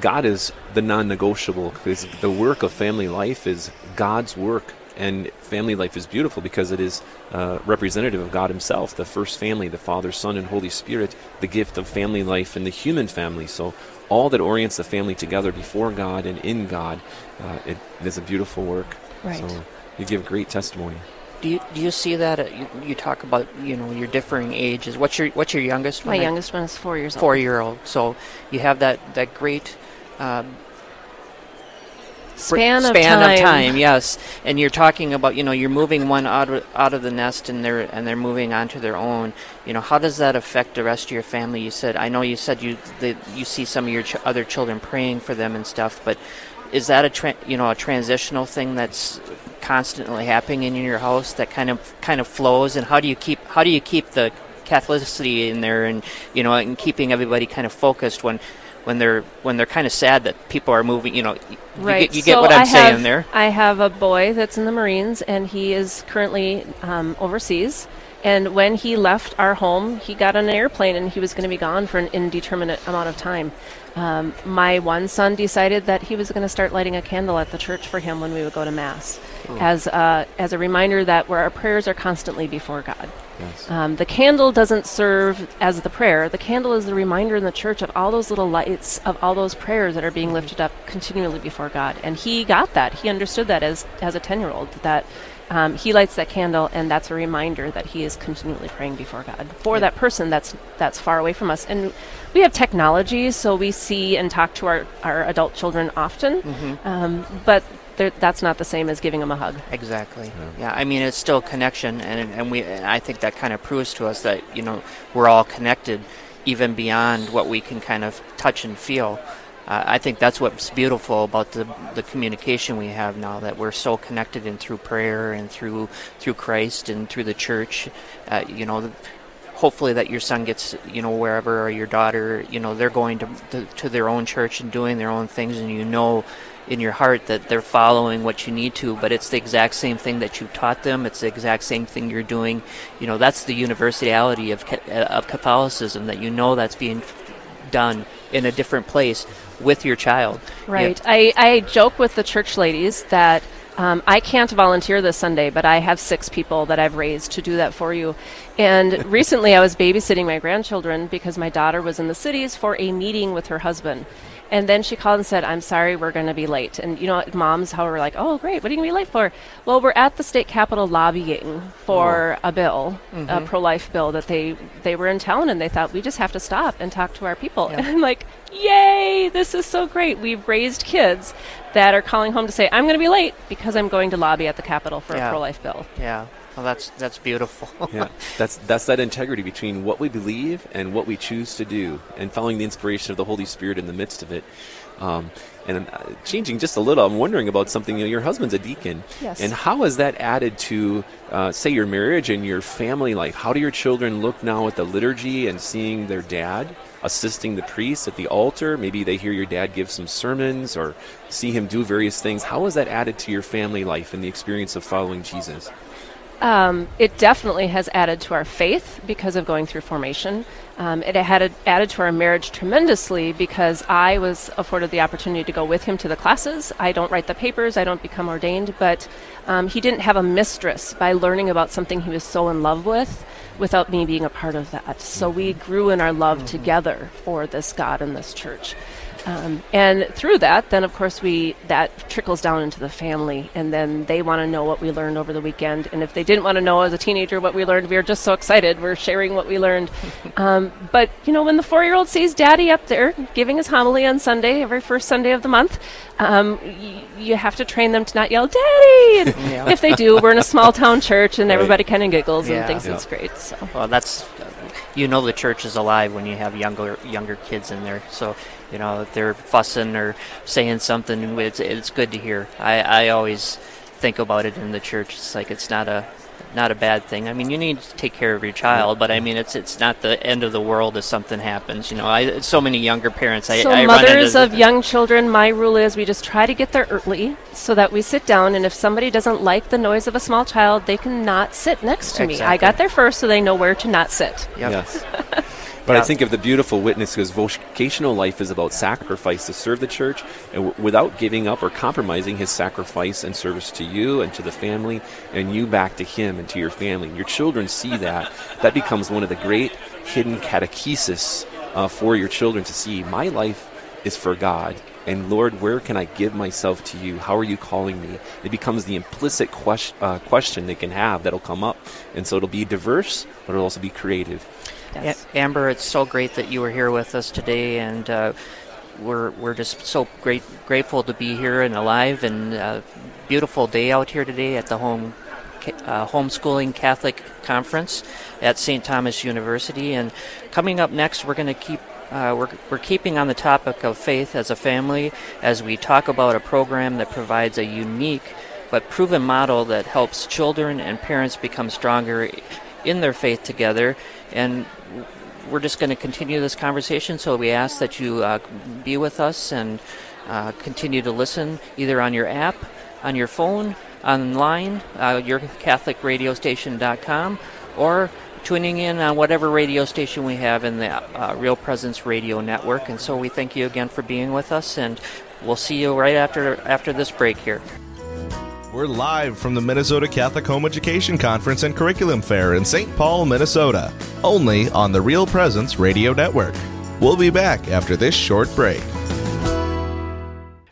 God is the non-negotiable. Because the work of family life is God's work, and family life is beautiful because it is uh, representative of God himself, the first family, the Father, Son, and Holy Spirit, the gift of family life and the human family. So all that orients the family together before God and in God, uh, it is a beautiful work. Right. So you give great testimony. Do you do you see that? Uh, you, you talk about, you know, your differing ages. What's your what's your youngest one? My youngest one is four years old. Four year old. So you have that that great um, span, br- span of, time. of time. Yes, and you're talking about, you know, you're moving one out of, out of the nest, and they're and they're moving on to their own. You know, how does that affect the rest of your family? You said, I know you said you the, you see some of your ch- other children praying for them and stuff, but is that a tra- you know a transitional thing that's constantly happening in your house that kind of kind of flows? And how do you keep how do you keep the Catholicity in there, and you know, and keeping everybody kind of focused when when they're when they're kind of sad that people are moving? You know, right. you get, you get so what I'm I saying have, there. I have a boy that's in the Marines, and he is currently um, overseas. And when he left our home, he got on an airplane, and he was going to be gone for an indeterminate amount of time. Um, my one son decided that he was going to start lighting a candle at the church for him when we would go to Mass, oh. as uh, as a reminder that where our prayers are constantly before God. Yes. Um, the candle doesn't serve as the prayer. The candle is the reminder in the church of all those little lights, of all those prayers that are being lifted up continually before God. And he got that. He understood that as, as a ten-year-old, that Um, he lights that candle, and that's a reminder that he is continually praying before God for yeah. that person that's that's far away from us. And we have technology, so we see and talk to our, our adult children often, mm-hmm. um, but that's not the same as giving them a hug. Exactly. Yeah, yeah, I mean, it's still connection, and and we and I think that kind of proves to us that, you know, we're all connected, even beyond what we can kind of touch and feel. Uh, I think that's what's beautiful about the the communication we have now, that we're so connected, and through prayer and through through Christ and through the church, uh, you know, the, hopefully that your son gets, you know, wherever, or your daughter, you know, they're going to, to to their own church and doing their own things, and you know in your heart that they're following what you need to, but it's the exact same thing that you taught them. It's the exact same thing you're doing. You know, that's the universality of of Catholicism, that you know that's being done in a different place with your child. Right. I, I joke with the church ladies that um, I can't volunteer this Sunday, but I have six people that I've raised to do that for you. And recently I was babysitting my grandchildren because my daughter was in the cities for a meeting with her husband. And then she called and said, I'm sorry, we're going to be late. And, you know, moms, how we're like, oh, great, what are you going to be late for? Well, we're at the state capitol lobbying for oh. a bill, mm-hmm. a pro-life bill that they, they were in town, and they thought, we just have to stop and talk to our people. Yeah. And I'm like, yay, this is so great. We've raised kids that are calling home to say, I'm going to be late because I'm going to lobby at the capitol for yeah. a pro-life bill. Yeah. Well, that's that's beautiful. yeah, that's that's that integrity between what we believe and what we choose to do, and following the inspiration of the Holy Spirit in the midst of it. Um, and uh, changing just a little, I'm wondering about something. You know, your husband's a deacon, yes. and how has that added to, uh, say, your marriage and your family life? How do your children look now at the liturgy and seeing their dad assisting the priest at the altar? Maybe they hear your dad give some sermons or see him do various things. How has that added to your family life and the experience of following Jesus? Um, it definitely has added to our faith because of going through formation. Um, it had a, added to our marriage tremendously because I was afforded the opportunity to go with him to the classes. I don't write the papers. I don't become ordained. But um, he didn't have a mistress by learning about something he was so in love with without me being a part of that. So we grew in our love mm-hmm. together for this God and this church. Um, and through that, then, of course, we that trickles down into the family, and then they want to know what we learned over the weekend. And if they didn't want to know as a teenager what we learned, we were just so excited. We're sharing what we learned. um, but, you know, when the four-year-old sees Daddy up there giving his homily on Sunday, every first Sunday of the month, um, y- you have to train them to not yell, Daddy! And yeah. If they do, we're in a small-town church, and right. everybody kind of giggles yeah. and thinks yeah. it's great. So. Well, that's... You know the church is alive when you have younger younger kids in there. So, you know, if they're fussing or saying something, it's it's good to hear. I, I always think about it in the church. It's like it's not a not a bad thing. I mean, you need to take care of your child, but I mean, it's it's not the end of the world if something happens. You know, I so many younger parents. I, so I mothers run of young children, my rule is we just try to get there early so that we sit down, and if somebody doesn't like the noise of a small child, they cannot sit next to exactly. me. I got there first, so they know where to not sit. Yep. Yes. But yeah. I think of the beautiful witness, because vocational life is about sacrifice to serve the church, and w- without giving up or compromising his sacrifice and service to you and to the family, and you back to him and to your family. Your children see that. That becomes one of the great hidden catechesis uh, for your children to see. My life is for God. And Lord, where can I give myself to you? How are you calling me? It becomes the implicit quest- uh, question they can have that'll come up. And so it'll be diverse, but it'll also be creative. Yes. A- Amber, it's so great that you were here with us today, and uh, we're we're just so great grateful to be here and alive, and uh, beautiful day out here today at the home uh, homeschooling Catholic Conference at Saint Thomas University. And coming up next, we're going to keep uh, we're we're keeping on the topic of faith as a family as we talk about a program that provides a unique but proven model that helps children and parents become stronger in their faith together. And we're just going to continue this conversation, so we ask that you uh, be with us and uh, continue to listen either on your app, on your phone, online, uh, your catholic radio station dot com, or tuning in on whatever radio station we have in the uh, Real Presence Radio Network. And so we thank you again for being with us, and we'll see you right after after this break here. We're live from the Minnesota Catholic Home Education Conference and Curriculum Fair in Saint Paul, Minnesota, only on the Real Presence Radio Network. We'll be back after this short break.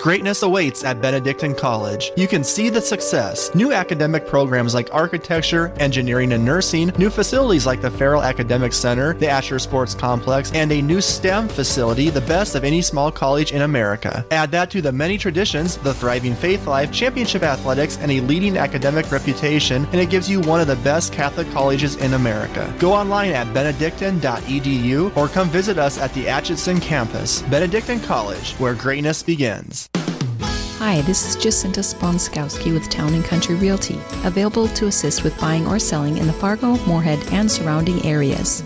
Greatness awaits at Benedictine College. You can see the success. New academic programs like architecture, engineering, and nursing, new facilities like the Farrell Academic Center, the Asher Sports Complex, and a new STEM facility, the best of any small college in America. Add that to the many traditions, the thriving faith life, championship athletics, and a leading academic reputation, and it gives you one of the best Catholic colleges in America. Go online at benedictine dot e d u or come visit us at the Atchison campus. Benedictine College, where greatness begins. Hi, this is Jacinta Spanskowski with Town and Country Realty, available to assist with buying or selling in the Fargo, Moorhead, and surrounding areas.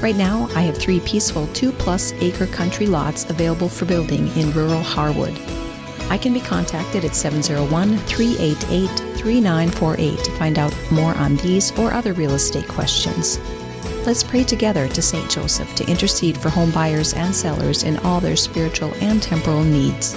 Right now, I have three peaceful two-plus acre country lots available for building in rural Harwood. I can be contacted at seven oh one, three eight eight, three nine four eight to find out more on these or other real estate questions. Let's pray together to Saint Joseph to intercede for home buyers and sellers in all their spiritual and temporal needs.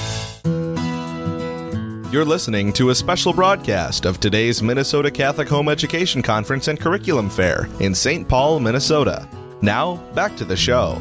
You're listening to a special broadcast of today's Minnesota Catholic Home Education Conference and Curriculum Fair in Saint Paul, Minnesota. Now, back to the show.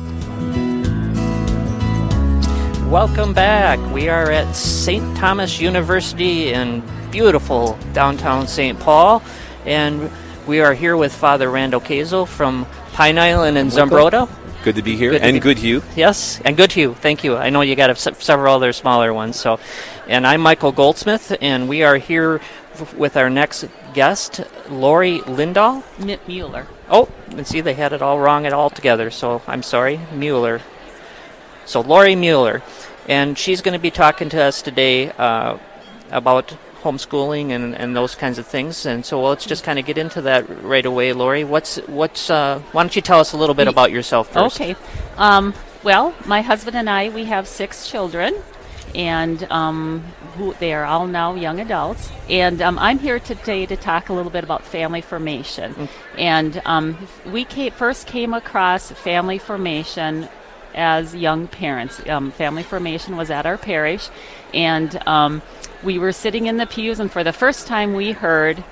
Welcome back. We are at Saint Thomas University in beautiful downtown Saint Paul, and we are here with Father Randall Keyzer from Pine Island and Zumbrota. Good to be here. Good and be, Good Hugh. Yes, and Good Hugh. Thank you. I know you got a, several other smaller ones. So, and I'm Michael Goldsmith, and we are here f- with our next guest, Lori Lindahl. M- Mueller. Oh, and see, they had it all wrong at all together, so I'm sorry, Mueller. So Lori Mueller, and she's going to be talking to us today uh, about homeschooling and, and those kinds of things, and so let's just kind of get into that right away. Lori, what's what's uh, why don't you tell us a little bit about yourself first? Okay. Um, well, my husband and I, we have six children, and um, who, they are all now young adults, and um, I'm here today to talk a little bit about family formation. Mm. And um, we came, first came across family formation as young parents. Um, family formation was at our parish, and um, we were sitting in the pews, and for the first time we heard,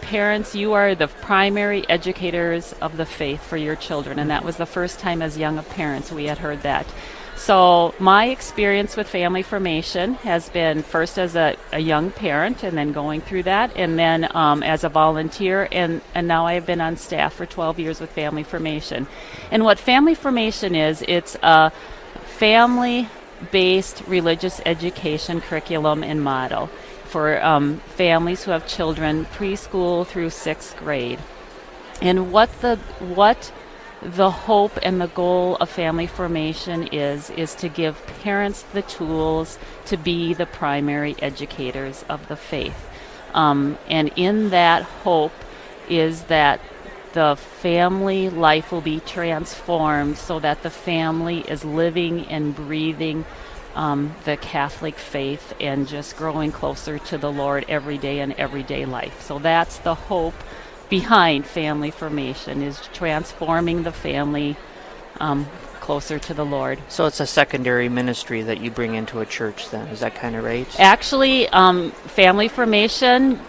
"Parents, you are the primary educators of the faith for your children." And that was the first time as young of parents we had heard that. So my experience with family formation has been first as a, a young parent, and then going through that, and then um, as a volunteer, and, and now I have been on staff for twelve years with Family Formation. And what Family Formation is, it's a family-based religious education curriculum and model for um, families who have children preschool through sixth grade. And what the what the hope and the goal of family formation is, is to give parents the tools to be the primary educators of the faith. Um, and in that hope is that the family life will be transformed so that the family is living and breathing um, the Catholic faith and just growing closer to the Lord every day in everyday life. So that's the hope behind family formation, is transforming the family um, closer to the Lord. So it's a secondary ministry that you bring into a church then, is that kind of right? Actually, um, family formation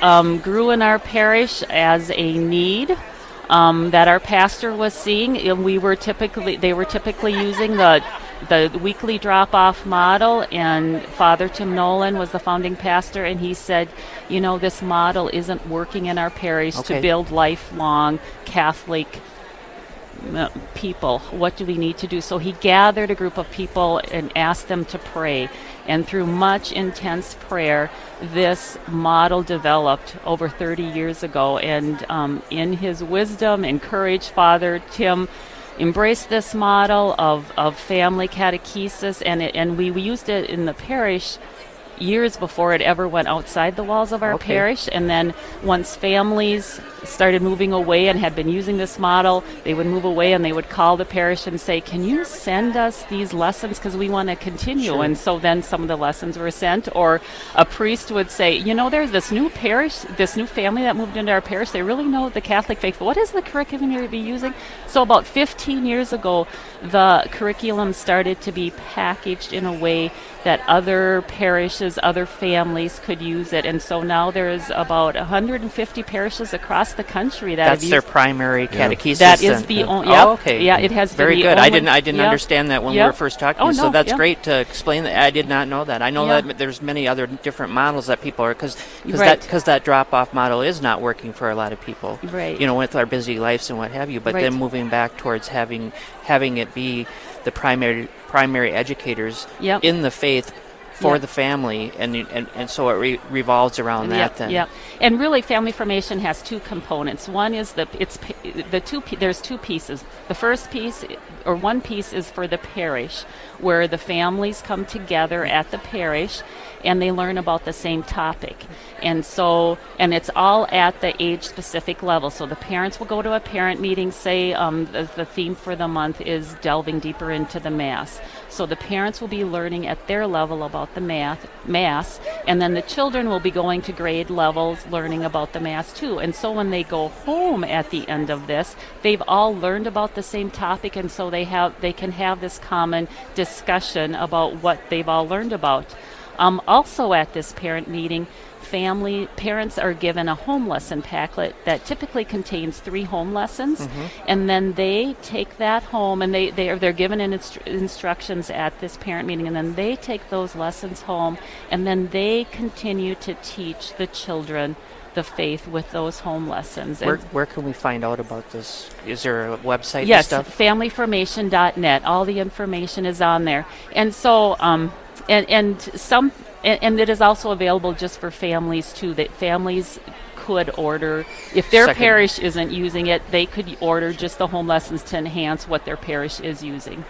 um, grew in our parish as a need um, that our pastor was seeing. And we were typically, they were typically using the the weekly drop-off model, and Father Tim Nolan was the founding pastor, and he said, you know, this model isn't working in our parish okay. to build lifelong Catholic uh, people. What do we need to do? So he gathered a group of people and asked them to pray, and through much intense prayer, this model developed over thirty years ago, and um, in his wisdom and courage, Father Tim embraced this model of, of family catechesis, and it, and we, we used it in the parish years before it ever went outside the walls of our okay. parish. And then once families started moving away and had been using this model, they would move away and they would call the parish and say, "Can you send us these lessons, because we want to continue?" Sure. And so then some of the lessons were sent, or a priest would say, "You know, there's this new parish, this new family that moved into our parish. They really know the Catholic faith. What is the curriculum you're going to be using?" So about fifteen years ago, the curriculum started to be packaged in a way that other parishes, other families could use it. And so now there's about one hundred fifty parishes across the country that That's have used their primary yeah. catechesis. That is the yeah. only. Yep. Oh, okay. Yeah, it has very been good. I didn't. I didn't yep. understand that when yep. we were first talking. Oh, no, so that's yep. great to explain that. I did not know that. I know yep. that there's many other different models that people are because because right. that, that drop-off model is not working for a lot of people. Right. You know, with our busy lives and what have you. But right. then moving back towards having having it be the primary primary educators yep. in the faith for yep. the family, and and, and so it re- revolves around that yep, then. Yeah, and really family formation has two components. One is the it's the two there's two pieces. The first piece or one piece is for the parish, where the families come together at the parish and they learn about the same topic. And so, and it's all at the age-specific level. So the parents will go to a parent meeting, say um, the, the theme for the month is delving deeper into the Mass. So the parents will be learning at their level about the math, Mass, and then the children will be going to grade levels learning about the Mass too. And so when they go home at the end of this, they've all learned about the same topic, and so they have they can have this common discussion about what they've all learned about. Um, also at this parent meeting, family parents are given a home lesson packlet that typically contains three home lessons, mm-hmm. and then they take that home, and they, they are, they're given an instru- instructions at this parent meeting, and then they take those lessons home, and then they continue to teach the children the faith with those home lessons. Where, where can we find out about this? Is there a website yes, and stuff? Yes, family formation dot net. All the information is on there. And so, um, and, and some, and, and it is also available just for families too, that families could order, if their Second. parish isn't using it, they could order just the home lessons to enhance what their parish is using.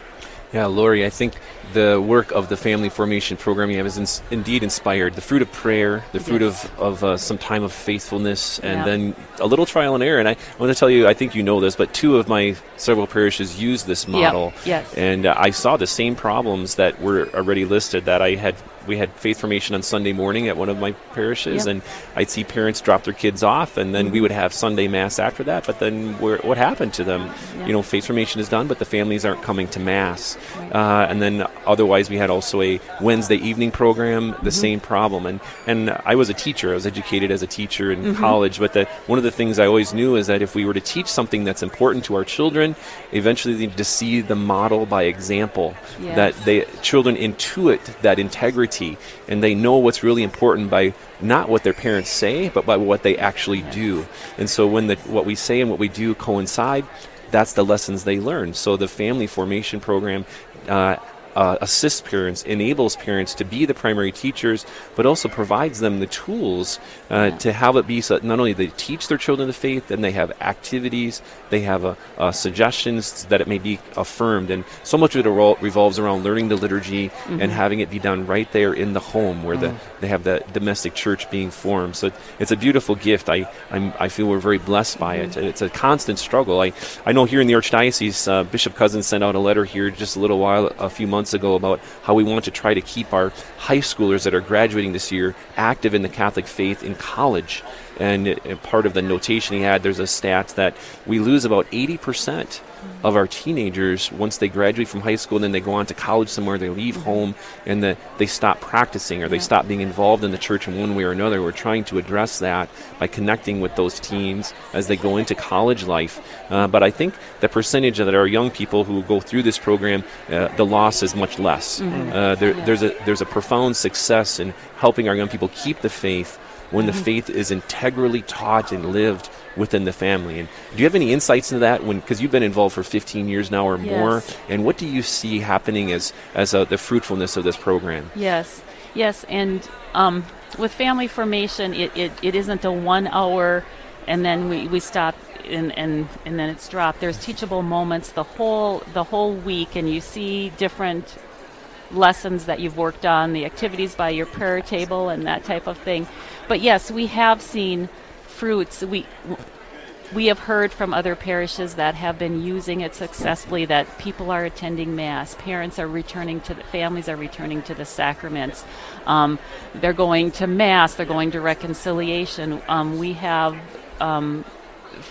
Yeah, Lori, I think the work of the Family Formation program you have is ins- indeed inspired. The fruit of prayer, the fruit yes. of, of uh, some time of faithfulness, and yeah. then a little trial and error. And I, I want to tell you, I think you know this, but two of my several parishes use this model. Yep. Yes. And uh, I saw the same problems that were already listed that I had. We had faith formation on Sunday morning at one of my parishes, yep. and I'd see parents drop their kids off, and then mm-hmm. we would have Sunday Mass after that, but then where, what happened to them? Yep. You know, faith formation is done, but the families aren't coming to Mass. Right. Uh, and then otherwise we had also a Wednesday evening program, the mm-hmm. same problem. And and I was a teacher. I was educated as a teacher in mm-hmm. college, but the, one of the things I always knew is that if we were to teach something that's important to our children, eventually they need to see the model by example, yes. that they children intuit that integrity, and they know what's really important by not what their parents say, but by what they actually do. And so when the, what we say and what we do coincide, that's the lessons they learn. So the Family Formation program uh, uh, assists parents, enables parents to be the primary teachers, but also provides them the tools uh, yeah. to have it be so that not only they teach their children the faith, and they have activities, they have a, a suggestions that it may be affirmed. And so much of it revol- revolves around learning the liturgy mm-hmm. and having it be done right there in the home where oh. the, they have the domestic church being formed. So it's a beautiful gift. I I'm, I feel we're very blessed by mm-hmm. it. And it's a constant struggle. I, I know here in the Archdiocese, uh, Bishop Cousins sent out a letter here just a little while, a few months ago, about how we want to try to keep our high schoolers that are graduating this year active in the Catholic faith in college. And, it, and part of the notation he had, there's a stat that we lose about eighty percent of our teenagers once they graduate from high school, and then they go on to college somewhere, they leave home, and the, they stop practicing, or they yeah. stop being involved in the church in one way or another. We're trying to address that by connecting with those teens as they go into college life. Uh, but I think the percentage that are young people who go through this program, uh, the loss is much less. Mm-hmm. Uh, there, yeah. there's a there's a profound success in helping our young people keep the faith when the mm-hmm. faith is integrally taught and lived within the family. And do you have any insights into that? When, because you've been involved for fifteen years now or yes. more, and what do you see happening as as a, the fruitfulness of this program? Yes, yes, and um, with Family Formation, it, it, it isn't a one hour, and then we, we stop and, and and then it's dropped. There's teachable moments the whole the whole week, and you see different lessons that you've worked on, the activities by your prayer table, and that type of thing. But yes, we have seen fruits. We we have heard from other parishes that have been using it successfully, that people are attending Mass, parents are returning to the, families are returning to the sacraments. Um, they're going to Mass, they're going to reconciliation. Um, we have um,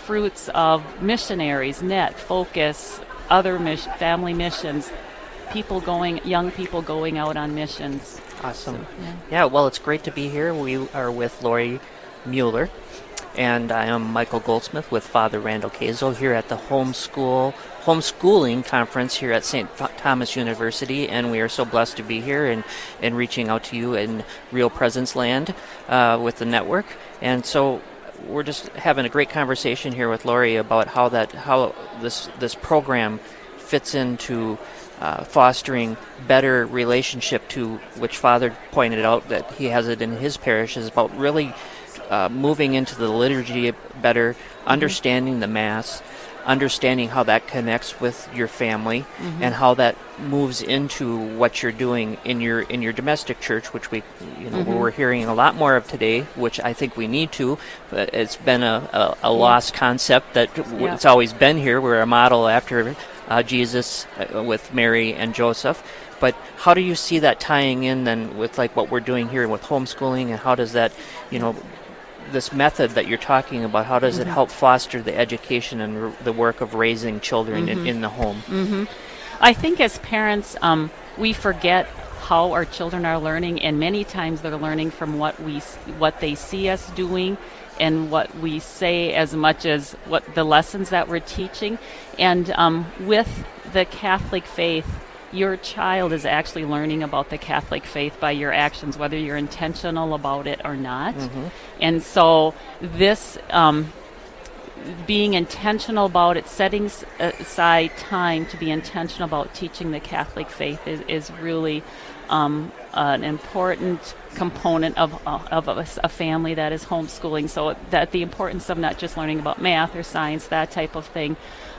fruits of missionaries, Net, FOCUS, other mis- family missions, people going, young people going out on missions. Awesome. So, yeah. yeah, well, it's great to be here. We are with Lori Mueller, and I am Michael Goldsmith with Father Randall Keyzer here at the homeschool homeschooling conference here at Saint Thomas University, and we are so blessed to be here and, and reaching out to you in Real Presence land uh, with the network. And so we're just having a great conversation here with Lori about how that how this this program fits into Uh, fostering better relationship to, which Father pointed out that he has it in his parish, is about really uh, moving into the liturgy better, mm-hmm. understanding the Mass, understanding how that connects with your family, mm-hmm. and how that moves into what you're doing in your in your domestic church, which we you know mm-hmm. we're hearing a lot more of today, which I think we need to. But it's been a, a, a lost yeah. concept that w- yeah. it's always been here. We're a model after Uh, Jesus uh, with Mary and Joseph, but how do you see that tying in then with like what we're doing here with homeschooling, and how does that, you know, this method that you're talking about, how does mm-hmm. it help foster the education and r- the work of raising children mm-hmm. in, in the home? Mm-hmm. I think as parents, um, we forget how our children are learning, and many times they're learning from what we what they see us doing and what we say as much as what the lessons that we're teaching. And um, with the Catholic faith, your child is actually learning about the Catholic faith by your actions, whether you're intentional about it or not. Mm-hmm. And so this, um, being intentional about it, setting aside time to be intentional about teaching the Catholic faith is, is really um, an important component of of a, a family that is homeschooling. So that the importance of not just learning about math or science, that type of thing,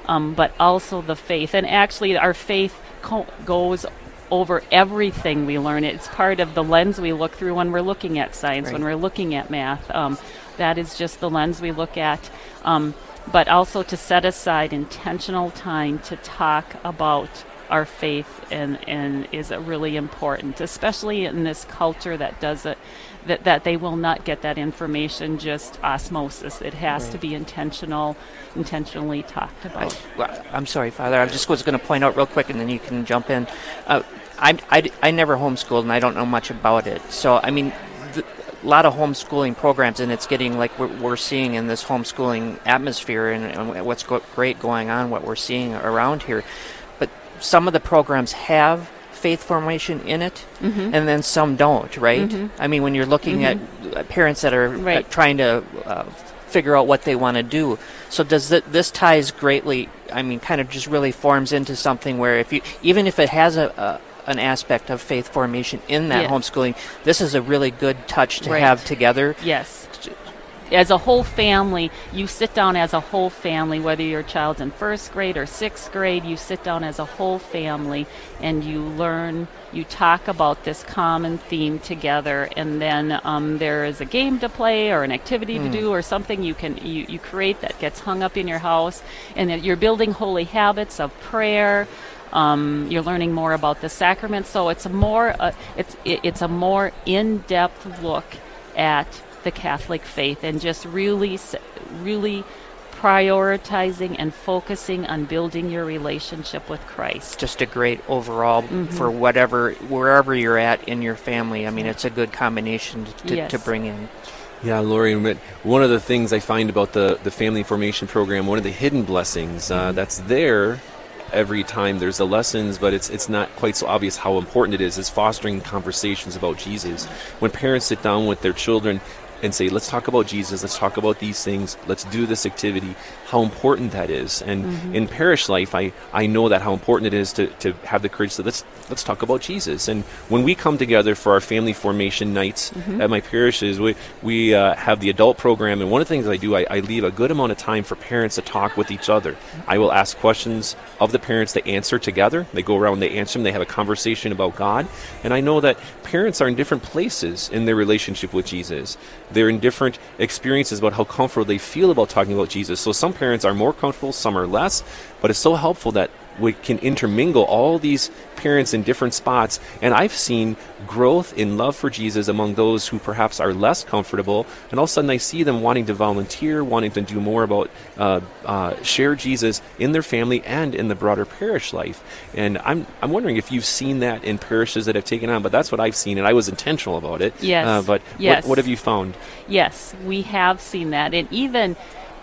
um, but also the faith. And actually, our faith co- goes over everything we learn. It's part of the lens we look through when we're looking at science, right. when we're looking at math. Um, that is just the lens we look at. Um, but also to set aside intentional time to talk about our faith and, and is a really important, especially in this culture that does it, that, that they will not get that information just osmosis. It has right. to be intentional, intentionally talked about. I, well, I'm sorry, Father. I just was going to point out real quick, and then you can jump in. Uh, I, I, I never homeschooled, and I don't know much about it. So, I mean, a lot of homeschooling programs, and it's getting like what we're seeing in this homeschooling atmosphere and, and what's go- great going on, what we're seeing around here. But some of the programs have faith formation in it, mm-hmm. and then some don't, right? Mm-hmm. I mean, when you're looking mm-hmm. at parents that are right. uh, trying to uh, figure out what they want to do. So does th- this ties greatly, I mean, kind of just really forms into something where if you, even if it has a, a an aspect of faith formation in that yeah. homeschooling, this is a really good touch to right. have together. Yes. As a whole family, you sit down as a whole family, whether your child's in first grade or sixth grade, you sit down as a whole family and you learn, you talk about this common theme together, and then um, there is a game to play or an activity mm. to do or something you can you, you create that gets hung up in your house, and that you're building holy habits of prayer. Um, you're learning more about the sacraments, so it's a more uh, it's it, it's a more in-depth look at the Catholic faith, and just really really prioritizing and focusing on building your relationship with Christ. Just a great overall mm-hmm. for whatever wherever you're at in your family. I mean, it's a good combination to, yes. to bring in. Yeah, Lori, one of the things I find about the the Family Formation program, one of the hidden blessings uh, mm-hmm. that's there. Every time there's the lessons, but it's it's not quite so obvious how important it is, is fostering conversations about Jesus. When parents sit down with their children and say, let's talk about Jesus, let's talk about these things, let's do this activity, how important that is. And mm-hmm. in parish life, I, I know that how important it is to, to have the courage to let's let's talk about Jesus. And when we come together for our family formation nights mm-hmm. at my parishes, we, we uh, have the adult program. And one of the things I do, I, I leave a good amount of time for parents to talk with each other. I will ask questions of the parents, they answer together. They go around, they answer them, they have a conversation about God. And I know that parents are in different places in their relationship with Jesus. They're in different experiences about how comfortable they feel about talking about Jesus. So some parents are more comfortable, some are less, but it's so helpful that we can intermingle all these parents in different spots. And I've seen growth in love for Jesus among those who perhaps are less comfortable. And all of a sudden I see them wanting to volunteer, wanting to do more about uh, uh, share Jesus in their family and in the broader parish life. And I'm I'm wondering if you've seen that in parishes that have taken on, but that's what I've seen, and I was intentional about it. Yes. Uh, but yes. What, what have you found? Yes, we have seen that. And even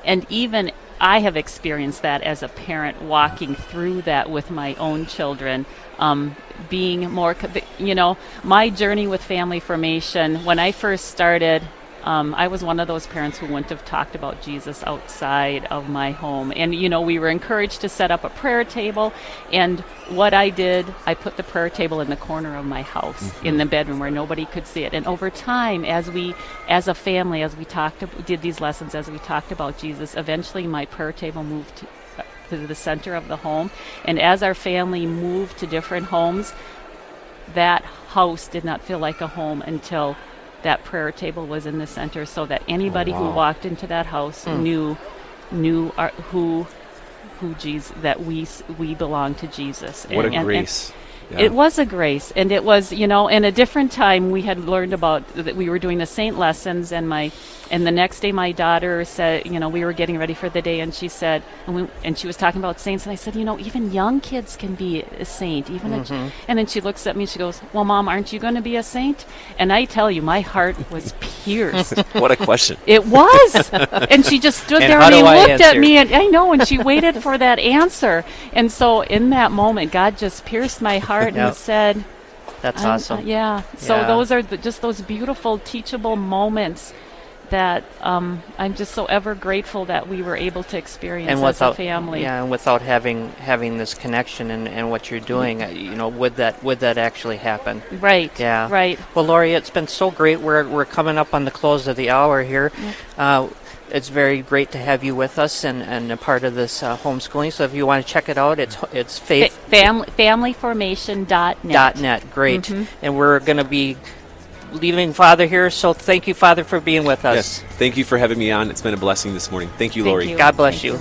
and even I have experienced that as a parent, walking through that with my own children, um, being more, you know, my journey with family formation, when I first started, um, I was one of those parents who wouldn't have talked about Jesus outside of my home. And, you know, we were encouraged to set up a prayer table. And what I did, I put the prayer table in the corner of my house, mm-hmm. in the bedroom where nobody could see it. And over time, as we, as a family, as we talked, did these lessons, as we talked about Jesus, eventually my prayer table moved to, uh, to the center of the home. And as our family moved to different homes, that house did not feel like a home until that prayer table was in the center, so that anybody oh, wow. who walked into that house mm. knew knew our, who who Jesus, that we we belong to Jesus. What and, a and, grace! And yeah. It was a grace, and it was, you know, in a different time we had learned about that we were doing the saint lessons, and my And the next day my daughter said, you know, we were getting ready for the day, and she said, and, we, and she was talking about saints, and I said, you know, even young kids can be a saint. even. Mm-hmm. A, and then she looks at me and she goes, well, Mom, aren't you going to be a saint? And I tell you, my heart was pierced. What a question. It was. And she just stood and there and looked answer? at me, and I know, and she waited for that answer. And so in that moment, God just pierced my heart yep. and said, that's I'm, awesome. Uh, yeah. So yeah. those are the, just those beautiful, teachable moments that um, I'm just so ever grateful that we were able to experience and as without, a family. Yeah, and without having having this connection and, and what you're doing, mm-hmm. you know, would that would that actually happen? Right. Yeah. Right. Well, Lori, it's been so great. We're we're coming up on the close of the hour here. Yep. Uh, It's very great to have you with us and, and a part of this uh, homeschooling. So if you want to check it out, it's it's faith Fam- family formation dot net. Dot net, great. Mm-hmm. And we're going to be leaving Father here. So thank you, Father, for being with us. Yes, thank you for having me on. It's been a blessing this morning. Thank you, Lori. Thank you. God bless you.